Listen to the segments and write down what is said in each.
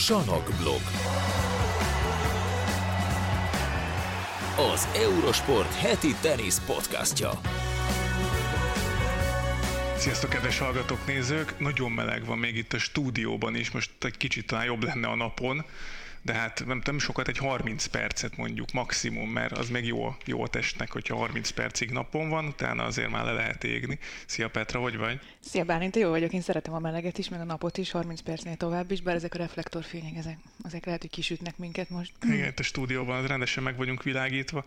Salakblog. Az Eurosport heti tenisz podcastja. Sziasztok, kedves hallgatók, nézők! Nagyon meleg van még itt a stúdióban is, most egy kicsit talán jobb lenne a napon, de hát nem sokat, egy 30 percet mondjuk maximum, mert az meg jó a testnek, hogyha 30 percig napon van, utána azért már le lehet égni. Szia Petra, hogy vagy? Szia Bálint, jó vagyok, én szeretem a meleget is, meg a napot is, 30 percnél tovább is, bár ezek a reflektorfények, ezek lehet, hogy kisütnek minket most. Igen, a stúdióban rendesen meg vagyunk világítva.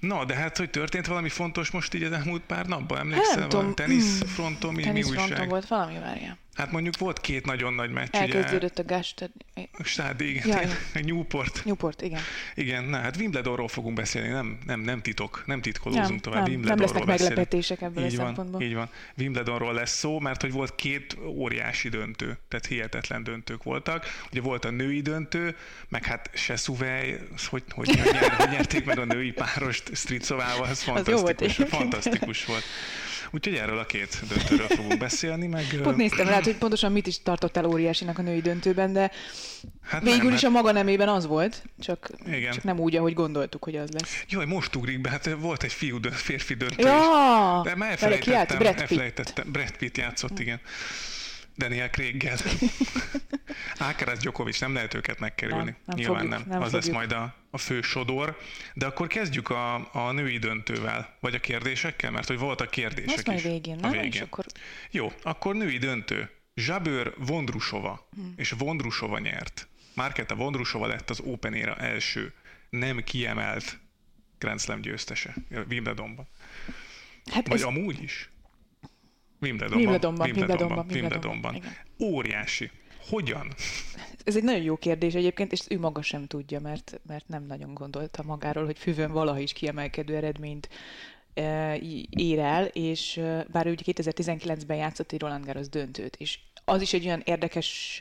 Na, de hát, hogy történt valami fontos most így az elmúlt pár napban? Emlékszel, van teniszfronton, mi újság? Volt valami, várjál. Hát mondjuk volt két nagyon nagy meccs. Elkezdődött ugye, a Stádi, igen. Ja, Newport, igen. Igen, na hát Wimbledonról fogunk beszélni, nem titkolózunk tovább. Nem lesznek meglepetések ebből a szempontból. Így van, Wimbledonról lesz szó, mert hogy volt két óriási döntő, tehát hihetetlen döntők voltak. Ugye volt a női döntő, meg hát Seszuvej, hogy nyerték meg a női párost Strýcovával, ez fantasztikus volt. Úgyhogy erről a két döntőről fogunk beszélni, meg... Pont néztem rá, hogy pontosan mit is tartott el óriásinak a női döntőben, de hát végül is a maga nemében az volt, csak nem úgy, ahogy gondoltuk, hogy az lesz. Jaj, most ugrik be, hát volt egy férfi döntő is. De már elfelejtettem. Brad Pitt játszott, igen. Daniel Craig-gel. Alcaraz Djokovic, nem lehet őket megkerülni. Nem fogjuk. Lesz majd a fő sodor. De akkor kezdjük a női döntővel, vagy a kérdésekkel, mert hogy voltak kérdések is. Most már végén. Akkor... Jó, akkor női döntő. Jabeur Vondroušová, és Vondroušová nyert. Markéta Vondroušová lett az Open era első, nem kiemelt Grand Slam győztese Wimbledonban. Hát vagy amúgy is? Wimbledonban. Óriási. Hogyan? Ez egy nagyon jó kérdés egyébként, és ő maga sem tudja, mert nem nagyon gondolta magáról, hogy fővön valaha is kiemelkedő eredményt ér el, és bár ő ugye 2019-ben játszott egy Roland Garros döntőt, és az is egy olyan érdekes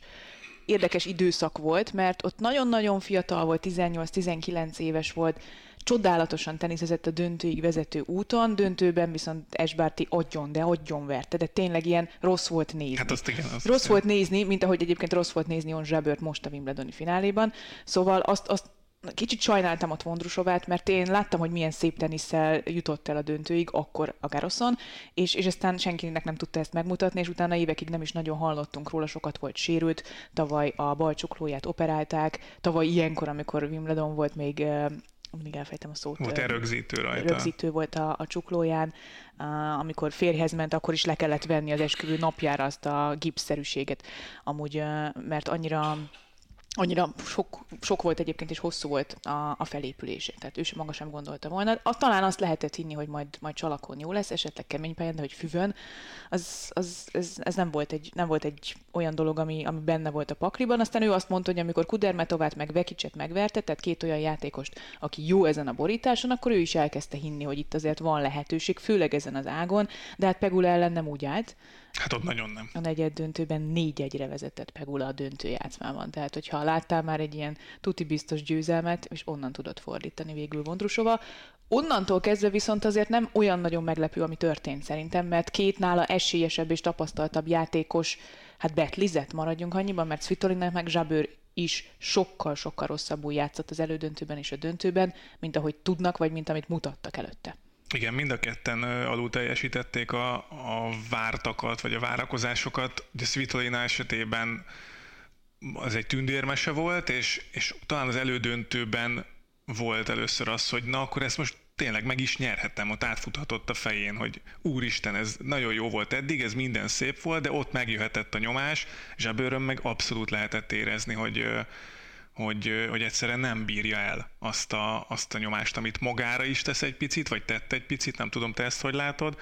időszak volt, mert ott nagyon-nagyon fiatal volt, 18-19 éves volt, csodálatosan teniszezett a döntőig vezető úton, döntőben viszont Ash Barty agyon verte, de tényleg ilyen rossz volt nézni. Hát azt igen, volt nézni, mint ahogy egyébként rossz volt nézni Ons Jabeurt most a Wimbledoni fináléban, szóval azt kicsit sajnáltam a Vondroušovát, mert én láttam, hogy milyen szép tenisszel jutott el a döntőig, akkor a Garroson, és aztán senkinek nem tudta ezt megmutatni, és utána évekig nem is nagyon hallottunk róla, sokat volt sérült, tavaly a balcsuklóját operálták, tavaly ilyenkor, amikor Wimbledon volt, még elfejtem a szót. Volt rögzítő rajta. Rögzítő volt a csuklóján. Amikor férjhez ment, akkor is le kellett venni az esküvő napjára azt a gipszerűséget. Amúgy, mert annyira sok volt egyébként, és hosszú volt a felépülése. Tehát ő maga sem gondolta volna. Talán azt lehetett hinni, hogy majd csalakon jó lesz, esetleg kemény pályán, de hogy füvön. Ez nem volt egy olyan dolog, ami benne volt a pakliban. Aztán ő azt mondta, hogy amikor Kudermetovát meg Vekicset megverte, tehát két olyan játékost, aki jó ezen a borításon, akkor ő is elkezdte hinni, hogy itt azért van lehetőség, főleg ezen az ágon, de hát Pegula ellen nem úgy állt. Hát ott nagyon nem. A negyed döntőben 4-1-re vezetett Pegula a döntőjátszmában. Tehát, hogyha láttál már egy ilyen tuti biztos győzelmet, és onnan tudott fordítani végül Vondroušová. Onnantól kezdve viszont azért nem olyan nagyon meglepő, ami történt szerintem, mert két nála esélyesebb és tapasztaltabb játékos, hát betlizett, maradjunk annyiban, mert Svitolina meg Jabeur is sokkal-sokkal rosszabbul játszott az elődöntőben és a döntőben, mint ahogy tudnak, vagy mint amit mutattak előtte. Igen, mind a ketten alul teljesítették a vártakat, vagy a várakozásokat. De Svitolina esetében az egy tündérmese volt, és talán az elődöntőben volt először az, hogy na akkor ezt most tényleg meg is nyerhettem, ott átfuthatott a fején, hogy úristen, ez nagyon jó volt eddig, ez minden szép volt, de ott megjöhetett a nyomás, Jabeurön meg abszolút lehetett érezni, hogy egyszerűen nem bírja el azt a nyomást, amit magára is tesz egy picit, vagy tett egy picit, nem tudom, te ezt hogy látod,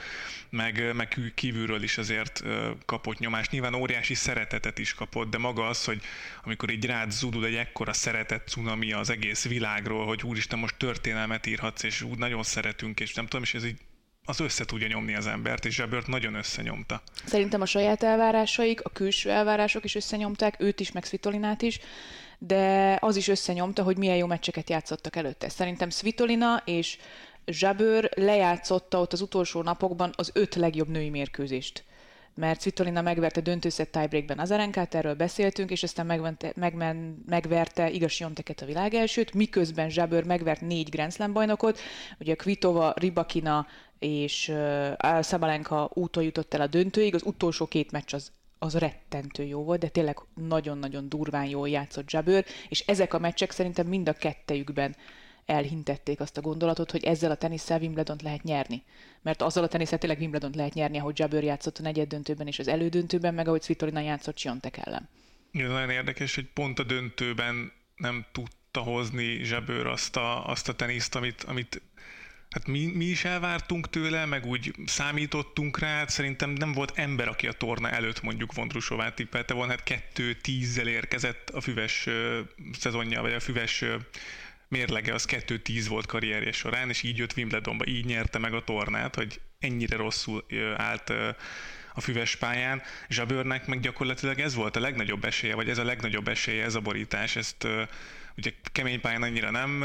meg kívülről is azért kapott nyomást. Nyilván óriási szeretetet is kapott, de maga az, hogy amikor így rád zúdul egy ekkora szeretet cunami az egész világról, hogy úristen, most történelmet írhatsz, és úgy nagyon szeretünk, és nem tudom, és ez így az össze tudja nyomni az embert, és Jabeurt nagyon összenyomta. Szerintem a saját elvárásaik, a külső elvárások is összenyomták, őt is, meg Svitolinát is, de az is összenyomta, hogy milyen jó meccseket játszottak előtte. Szerintem Svitolina és Jabeur lejátszotta ott az utolsó napokban az 5 legjobb női mérkőzést mert Svitolina megverte döntőszett tiebreakben Azarenkát, erről beszéltünk, és aztán megverte igaz Świąteket, a világelsőt, miközben Jabeur megvert 4 Grand Slam bajnokot, ugye Kvitova, Ribakina és Szabalenka úton jutott el a döntőig, az utolsó 2 meccs az rettentő jó volt, de tényleg nagyon-nagyon durván jól játszott Jabeur, és ezek a meccsek szerintem mind a kettejükben elhintették azt a gondolatot, hogy ezzel a tenisszel Wimbledont lehet nyerni. Mert azzal a tenisszel tényleg Wimbledont lehet nyerni, ahogy Jabeur játszott a negyeddöntőben és az elődöntőben, meg ahogy Svitolina játszott Świątek ellen. Ez nagyon érdekes, hogy pont a döntőben nem tudta hozni Jabeur azt a teniszt, amit hát mi is elvártunk tőle, meg úgy számítottunk rá, hát szerintem nem volt ember, aki a torna előtt mondjuk Vondroušovát tippelte volna, hát 2-10-zel érkezett a füves szezonja, vagy a füves mérlege az 2-10 volt karrierje során, és így jött Wimbledonba, így nyerte meg a tornát, hogy ennyire rosszul állt a füves pályán. Jabeurnek meg gyakorlatilag ez volt a legnagyobb esélye, vagy ez a legnagyobb esélye, ez a borítás, ezt ugye kemény pályán annyira nem,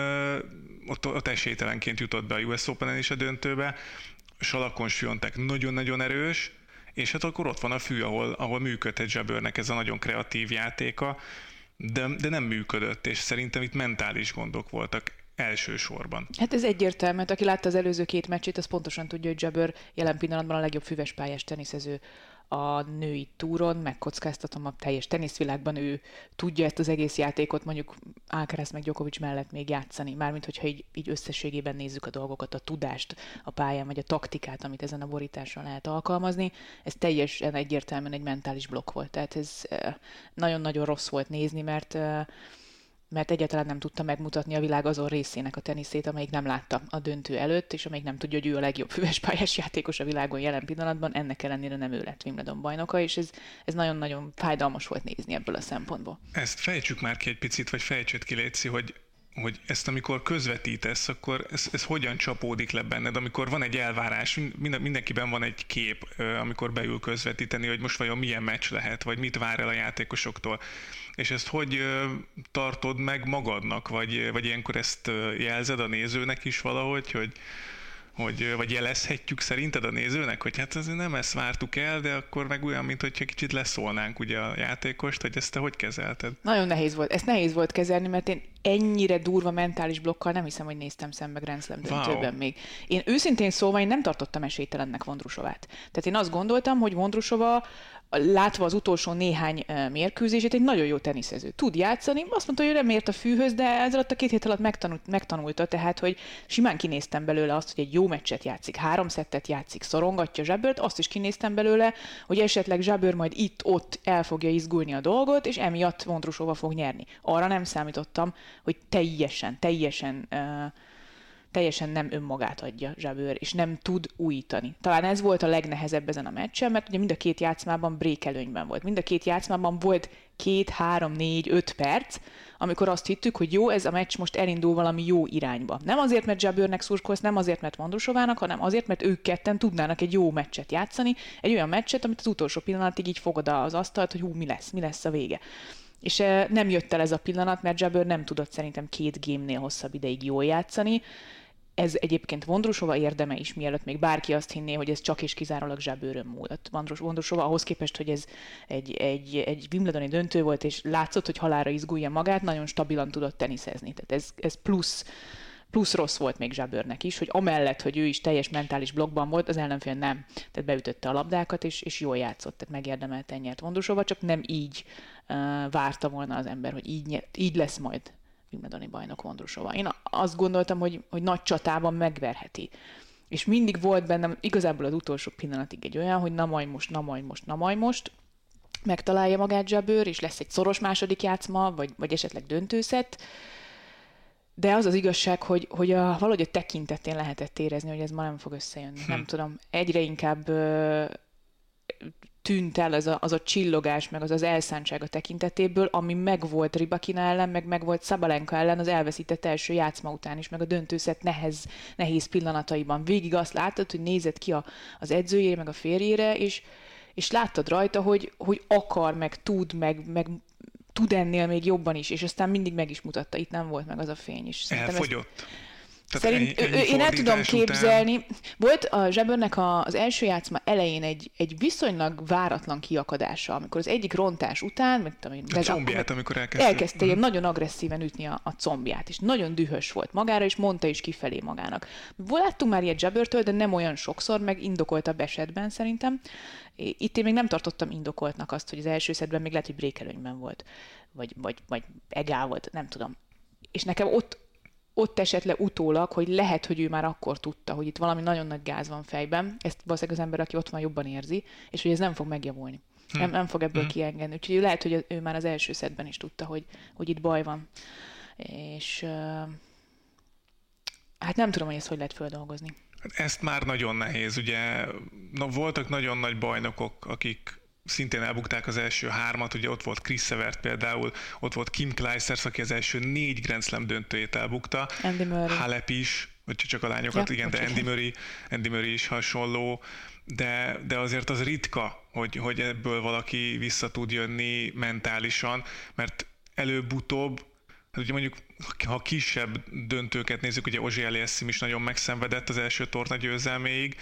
ott esélytelenként jutott be a US Openen is a döntőbe, salakon Świątek nagyon-nagyon erős, és hát akkor ott van a fű, ahol működhet Jabeurnek ez a nagyon kreatív játéka, de nem működött, és szerintem itt mentális gondok voltak elsősorban. Hát ez egyértelmű, mert aki látta az előző 2 meccsét, az pontosan tudja, hogy Jabeur jelen pillanatban a legjobb füves pályás teniszező a női túron, megkockáztatom, a teljes teniszvilágban ő tudja ezt az egész játékot mondjuk Alcaraz meg Djokovic mellett még játszani, mármint hogyha így összességében nézzük a dolgokat, a tudást a pályán, vagy a taktikát, amit ezen a borításon lehet alkalmazni, ez teljesen egyértelműen egy mentális blokk volt, tehát ez nagyon-nagyon rossz volt nézni, mert egyáltalán nem tudta megmutatni a világ azon részének a teniszét, amelyik nem látta a döntő előtt, és amelyik nem tudja, hogy ő a legjobb füvespályás játékos a világon jelen pillanatban, ennek ellenére nem ő lett Wimbledon bajnoka, és ez nagyon-nagyon fájdalmas volt nézni ebből a szempontból. Ezt fejtsük már ki egy picit, vagy fejtsed ki, Léci, hogy ezt amikor közvetítesz, akkor ez hogyan csapódik le benned, amikor van egy elvárás, mindenkiben van egy kép, amikor beül közvetíteni, hogy most vajon milyen meccs lehet, vagy mit vár el a játékosoktól. És ezt hogy tartod meg magadnak, vagy ilyenkor ezt jelzed a nézőnek is valahogy, hogy vagy jelezhetjük szerinted a nézőnek, hogy hát azért nem ezt vártuk el, de akkor meg olyan, mintha kicsit leszólnánk ugye a játékost, hogy ezt te hogy kezelted? Nagyon nehéz volt. Ezt nehéz volt kezelni, mert én ennyire durva mentális blokkal nem hiszem, hogy néztem szembe Grand Slam döntőben még. Én őszintén szóval én nem tartottam esélytelennek Vondroušovát. Tehát én azt gondoltam, hogy Vondroušová látva az utolsó néhány mérkőzését, egy nagyon jó teniszező. Tud játszani, azt mondta, hogy ő nem ért a fűhöz, de ez alatt a 2 hét alatt megtanulta, tehát, hogy simán kinéztem belőle azt, hogy egy jó meccset játszik, 3 szettet játszik, szorongatja Jabeurt, azt is kinéztem belőle, hogy esetleg Jabeur majd itt-ott el fogja izgulni a dolgot, és emiatt Vondroušová fog nyerni. Arra nem számítottam, hogy teljesen nem önmagát adja Jabeur, és nem tud újítani. Talán ez volt a legnehezebb ezen a meccsen, mert ugye mind a 2 játszmában break előnyben volt. Mind a 2 játszmában volt 2, 3, 4, 5 perc, amikor azt hittük, hogy jó, ez a meccs most elindul valami jó irányba. Nem azért, mert Jabeurnek szurkolsz, nem azért, mert Vondroušovának, hanem azért, mert ők ketten tudnának egy jó meccset játszani, egy olyan meccset, amit az utolsó pillanatig így fogod az asztalt, hogy hú, mi lesz a vége. És nem jött el ez a pillanat, mert Jabeur nem tudott szerintem 2 gémnél hosszabb ideig jól játszani. Ez egyébként Vondroušová érdeme is, mielőtt még bárki azt hinné, hogy ez csak és kizárólag Jabeuron múlott. Vondroušová ahhoz képest, hogy ez egy Wimbledoni döntő volt, és látszott, hogy halálra izgulja magát, nagyon stabilan tudott teniszezni. Tehát ez plusz rossz volt még Jabeurnek is, hogy amellett, hogy ő is teljes mentális blokkban volt, az ellenfél nem. Tehát beütötte a labdákat, és jól játszott, tehát megérdemelten nyert Vondroušová, csak nem így várta volna az ember, hogy így lesz majd Wimbledoni bajnok Vondroušová. Én azt gondoltam, hogy nagy csatában megverheti. És mindig volt bennem igazából az utolsó pillanatig egy olyan, hogy na majd most, megtalálja magát Jabeur, és lesz egy szoros második játszma, vagy esetleg döntőszett. De az az igazság, hogy valahogy a tekintetén lehetett érezni, hogy ez ma nem fog összejönni. Nem tudom, egyre inkább tűnt el az a csillogás, meg az elszántság a tekintetéből, ami megvolt Ribakina ellen, meg volt Szabalenka ellen az elveszített első játszma után is, meg a döntőszett nehéz pillanataiban. Végig azt láttad, hogy nézett ki az edzőjére, meg a férjére, és láttad rajta, hogy akar, meg tud, meg tud ennél még jobban is, és aztán mindig meg is mutatta, itt nem volt meg az a fény is. Elfogyott. Én el tudom képzelni. Után... Volt a Zsebernek az első játszma elején egy viszonylag váratlan kiakadása, amikor az egyik rontás után, mert tudom én, elkezdte ilyen nagyon agresszíven ütni a combját, és nagyon dühös volt magára, és mondta is kifelé magának. Láttunk már ilyet Zsebertől, de nem olyan sokszor, meg indokoltabb esetben szerintem. Itt én még nem tartottam indokoltnak azt, hogy az első szedben még lehet, hogy brékelőnyben volt, vagy egál volt, nem tudom. És nekem ott esett le utólag, hogy lehet, hogy ő már akkor tudta, hogy itt valami nagyon nagy gáz van fejben, ezt valószínűleg az ember, aki ott van, jobban érzi, és hogy ez nem fog megjavulni. Nem fog ebből kiengedni. Úgyhogy lehet, hogy ő már az első szettben is tudta, hogy itt baj van. És hát nem tudom, hogy ezt hogy lehet földolgozni. Ezt már nagyon nehéz, ugye. Voltak nagyon nagy bajnokok, akik szintén elbukták az első hármat, ugye ott volt Chris Evert például, ott volt Kim Clijsters, aki az első 4 Grand Slam döntőjét elbukta. Andy Murray. Halep is, vagy csak a lányokat, ja, igen, de Andy Murray is hasonló, de azért az ritka, hogy ebből valaki vissza tud jönni mentálisan, mert előbb-utóbb, hát ugye mondjuk, ha kisebb döntőket nézzük, ugye Auger-Aliassime is nagyon megszenvedett az első torna győzelméig,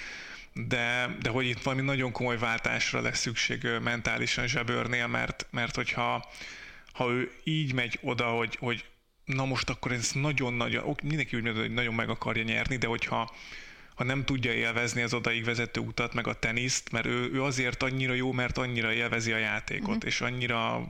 de hogy itt valami nagyon komoly váltásra lesz szükség mentálisan Zsebeurnél, mert hogyha ő így megy oda, hogy na most akkor ez nagyon, mindenki úgy mondja, hogy nagyon meg akarja nyerni, de hogyha nem tudja élvezni az odaig vezető utat, meg a teniszt, mert ő azért annyira jó, mert annyira élvezi a játékot, és annyira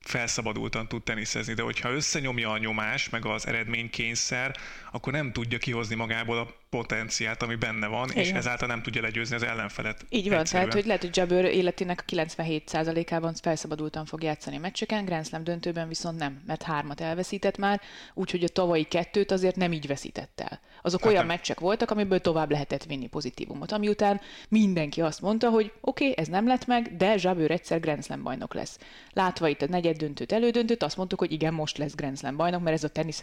felszabadultan tud teniszezni, de hogyha összenyomja a nyomás, meg az eredménykényszer, akkor nem tudja kihozni magából a potenciált, ami benne van, igen, és ezáltal nem tudja legyőzni az ellenfelet. Így van, egyszerűen. Tehát hogy lehet, hogy Jabeur életének 97%-ában felszabadultan fog játszani a meccseken, Grand Slam döntőben viszont nem, mert 3 elveszített már, úgyhogy a tavalyi 2 azért nem így veszített el. Azok olyan meccsek voltak, amiből tovább lehetett vinni pozitívumot, ami után mindenki azt mondta, hogy oké, ez nem lett meg, de Jabeur egyszer Grand Slam bajnok lesz. Látva itt a negyeddöntőt, elődöntőt, azt mondtuk, hogy igen, most lesz Grand Slam bajnok, mert ez a tenisz,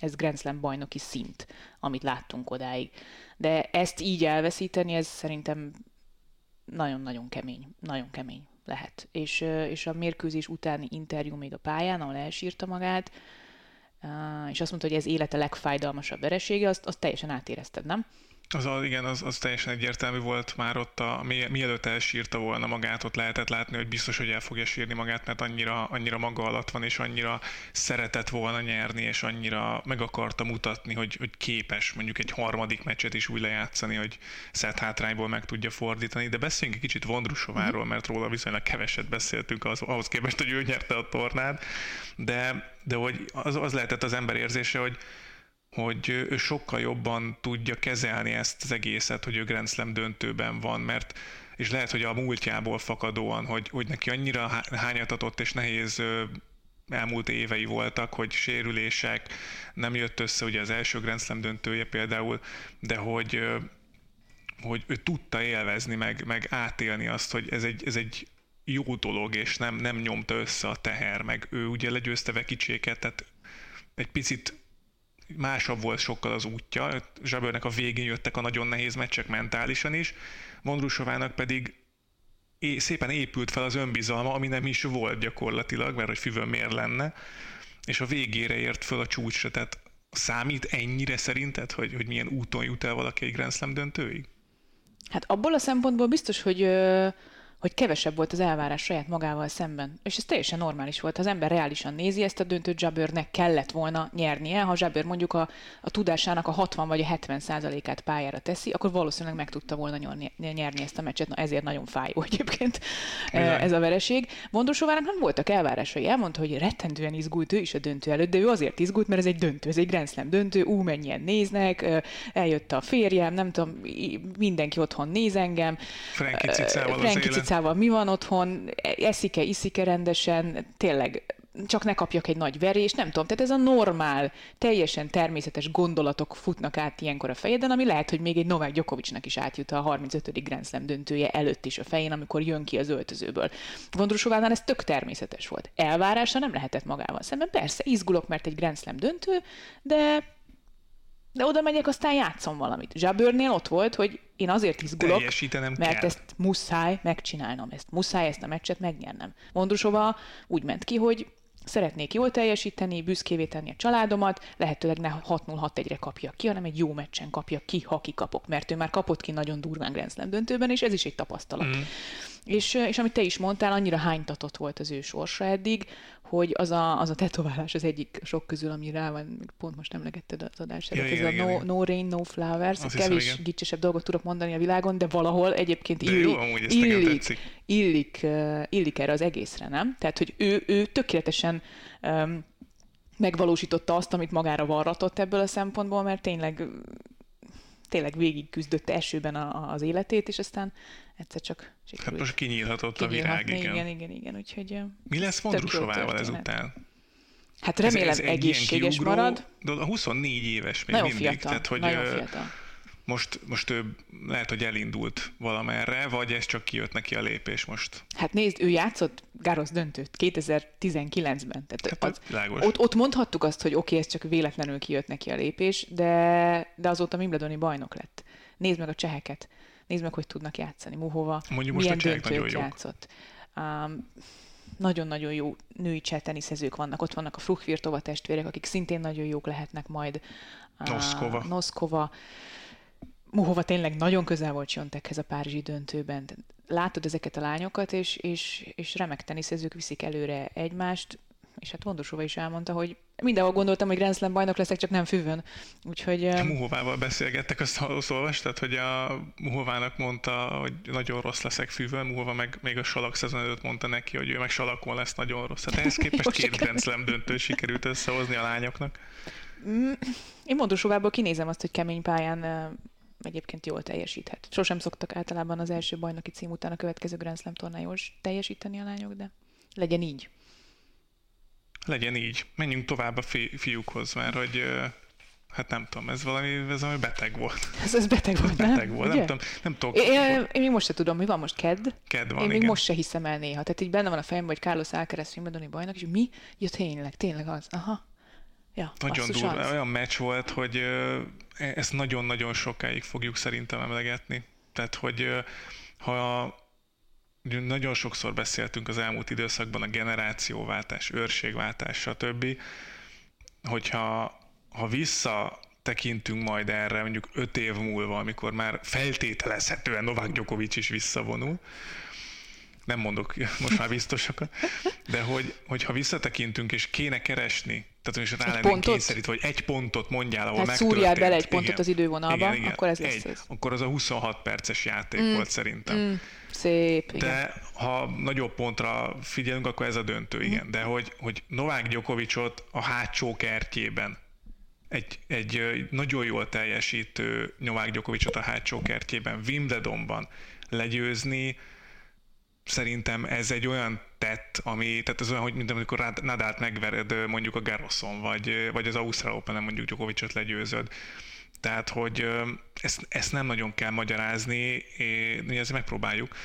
ez Grand Slam bajnoki szint, amit láttunk odáig. De ezt így elveszíteni, ez szerintem nagyon kemény lehet. És a mérkőzés utáni interjú még a pályán, ahol elsírta magát, és azt mondta, hogy ez élete legfájdalmasabb veresége, azt teljesen átérezted, nem? Az teljesen egyértelmű volt már ott, mielőtt elsírta volna magát, ott lehetett látni, hogy biztos, hogy el fogja sírni magát, mert annyira maga alatt van, és annyira szeretett volna nyerni, és annyira meg akarta mutatni, hogy képes mondjuk egy harmadik meccset is úgy lejátszani, hogy szett hátrányból meg tudja fordítani. De beszéljünk egy kicsit Vondroušováról, mert róla viszonylag keveset beszéltünk ahhoz képest, hogy ő nyerte a tornát, de hogy az lehetett az ember érzése, hogy ő sokkal jobban tudja kezelni ezt az egészet, hogy ő Grand Slam döntőben van, mert és lehet, hogy a múltjából fakadóan, hogy neki annyira hányatatott és nehéz elmúlt évei voltak, hogy sérülések, nem jött össze ugye az első Grand Slam döntője például, de hogy ő tudta élvezni, meg átélni azt, hogy ez egy jó dolog, és nem nyomta össze a teher, meg ő ugye legyőzte Vekicséket, tehát egy picit másabb volt sokkal az útja. Zsebeurnek a végén jöttek a nagyon nehéz meccsek mentálisan is, Vondroušovának pedig szépen épült fel az önbizalma, ami nem is volt gyakorlatilag, mert hogy füvön miért lenne, és a végére ért föl a csúcsra. Tehát számít ennyire szerinted, hogy milyen úton jut el valaki egy Grand Slam döntőig? Hát abból a szempontból biztos, hogy kevesebb volt az elvárás saját magával szemben. És ez teljesen normális volt. Ha az ember reálisan nézi ezt a döntőt, Zsebeurnek kellett volna nyernie. Ha Zsebőr mondjuk a tudásának a 60 vagy a 70%-át pályára teszi, akkor valószínűleg meg tudta volna nyerni ezt a meccset. Na ezért nagyon fájó egyébként ez a vereség. Vondroušovának nem voltak elvárásai. Elmondta, hogy rettentően izgult ő is a döntő előtt, de ő azért izgult, mert ez egy döntő, ez egy Grand Slam döntő, mennyien néznek, eljött a férjem, nem tudom, mindenki otthon néz engem. Franki Cicával mi van otthon, eszik-e, iszik-e rendesen, tényleg csak ne kapjak egy nagy verést, nem tudom. Tehát ez a normál, teljesen természetes gondolatok futnak át ilyenkor a fejeden, ami lehet, hogy még egy Novak Djokovicnak is átjut a 35. Grand Slam döntője előtt is a fején, amikor jön ki az öltözőből. Vondroušovánál ez tök természetes volt. Elvárásra nem lehetett magával szemben. Persze, izgulok, mert egy Grand Slam döntő, de oda megyek, aztán játszom valamit. Zsebeurnél ott volt, hogy én azért izgulok, mert ezt muszáj megcsinálnom, ezt a meccset megnyernem. Vondroušová úgy ment ki, hogy Szeretnék jól teljesíteni, büszkévé tenni a családomat, lehetőleg ne 6-0-6-1-re kapjak ki, hanem egy jó meccsen kapjak ki, ha kikapok, mert ő már kapott ki nagyon durván Grand Slam döntőben, és ez is egy tapasztalat. Mm. És amit te is mondtál, annyira hánytatott volt az ő sorsa eddig, hogy az a tetoválás az egyik sok közül, ami rá van, pont most emlegetted az adás előtt, ez a No Rain, No Flowers, kevés gicsesebb dolgot tudok mondani a világon, de valahol egyébként illik erre az egészre, nem? Tehát, hogy ő tökéletesen megvalósította azt, amit magára varratott ebből a szempontból, mert tényleg végig küzdött esőben az életét, és aztán egyszer csak sikerült. Hát most kinyílhatott a virág, igen. Igen, úgyhogy... Mi lesz Vondroušovával ezután? Hát remélem ez egészséges marad. De 24 éves még mindig. Nagyon fiatal. Most ő lehet, hogy elindult valamerre, vagy ez csak kijött neki a lépés most? Hát nézd, ő játszott Garros döntőt 2019-ben. Tehát ott mondhattuk azt, hogy oké, ez csak véletlenül kijött neki a lépés, de azóta wimbledoni bajnok lett. Nézd meg a cseheket, nézd meg, hogy tudnak játszani, Muchová, milyen döntőt játszott. Nagyon-nagyon jó női csehteniszezők vannak. Ott vannak a Fruhvirtova testvérek, akik szintén nagyon jók lehetnek majd. Nosková. Muchová tényleg nagyon közel volt Świątekhez a párizsi döntőben. Látod ezeket a lányokat, és remek teniszezők viszik előre egymást, és hát Vondroušová is elmondta, hogy mindenhol gondoltam, hogy Grand Slam bajnok leszek, csak nem füvön. Úgyhogy... Muchovával beszélgettek, azt olvastad, hogy a Muchovának mondta, hogy nagyon rossz leszek füvön, Muchová meg még a salak szezon előtt mondta neki, hogy ő meg salakon lesz nagyon rossz. Hát ehhez képest két Grand Slam döntő sikerült összehozni a lányoknak. Én Vondroušovából kinézem azt, hogy kemény pályán egyébként jól teljesíthet. Sosem szoktak általában az első bajnoki cím után a következő Grand Slam tornájól teljesíteni a lányok, de legyen így. Menjünk tovább a fiúkhoz, mert hogy hát nem tudom, ez valami beteg volt. Ez beteg volt, nem? Nem tudom. Én még most se tudom, mi van most, kedd van, én még igen. Most se hiszem el néha. Tehát így benne van a fejemben, hogy Carlos Alcaraz wimbledoni bajnok, és mi? Ja, tényleg az. Aha. Ja, nagyon durva, olyan meccs volt, hogy ezt nagyon-nagyon sokáig fogjuk szerintem emlegetni. Tehát, hogy ha nagyon sokszor beszéltünk az elmúlt időszakban a generációváltás, őrségváltás, stb. Hogyha visszatekintünk majd erre, mondjuk 5 év múlva, amikor már feltételezhetően Novak Djokovic is visszavonul, nem mondok most már biztosakat, de hogyha visszatekintünk és kéne keresni, tehát most rá lennénk kényszerítve, hogy egy pontot mondjál, ahol megtörtént. Szúrjál bele egy pontot az idővonalba, igen. Akkor ez lesz ez. Akkor az a 26 perces játék volt szerintem. Szép, igen. De ha nagyobb pontra figyelünk, akkor ez a döntő, igen. De hogy Novák Djokovicot a hátsó kertjében, egy nagyon jól teljesítő Novák Djokovicot a hátsó kertjében, Wimbledonban legyőzni, szerintem ez egy olyan tett, tehát ez olyan, hogy mint amikor Nadált megvered mondjuk a Garroson, vagy az Ausztrál Openen mondjuk Djokovicot legyőzöd. Tehát, hogy ezt nem nagyon kell magyarázni, mi ezt megpróbáljuk,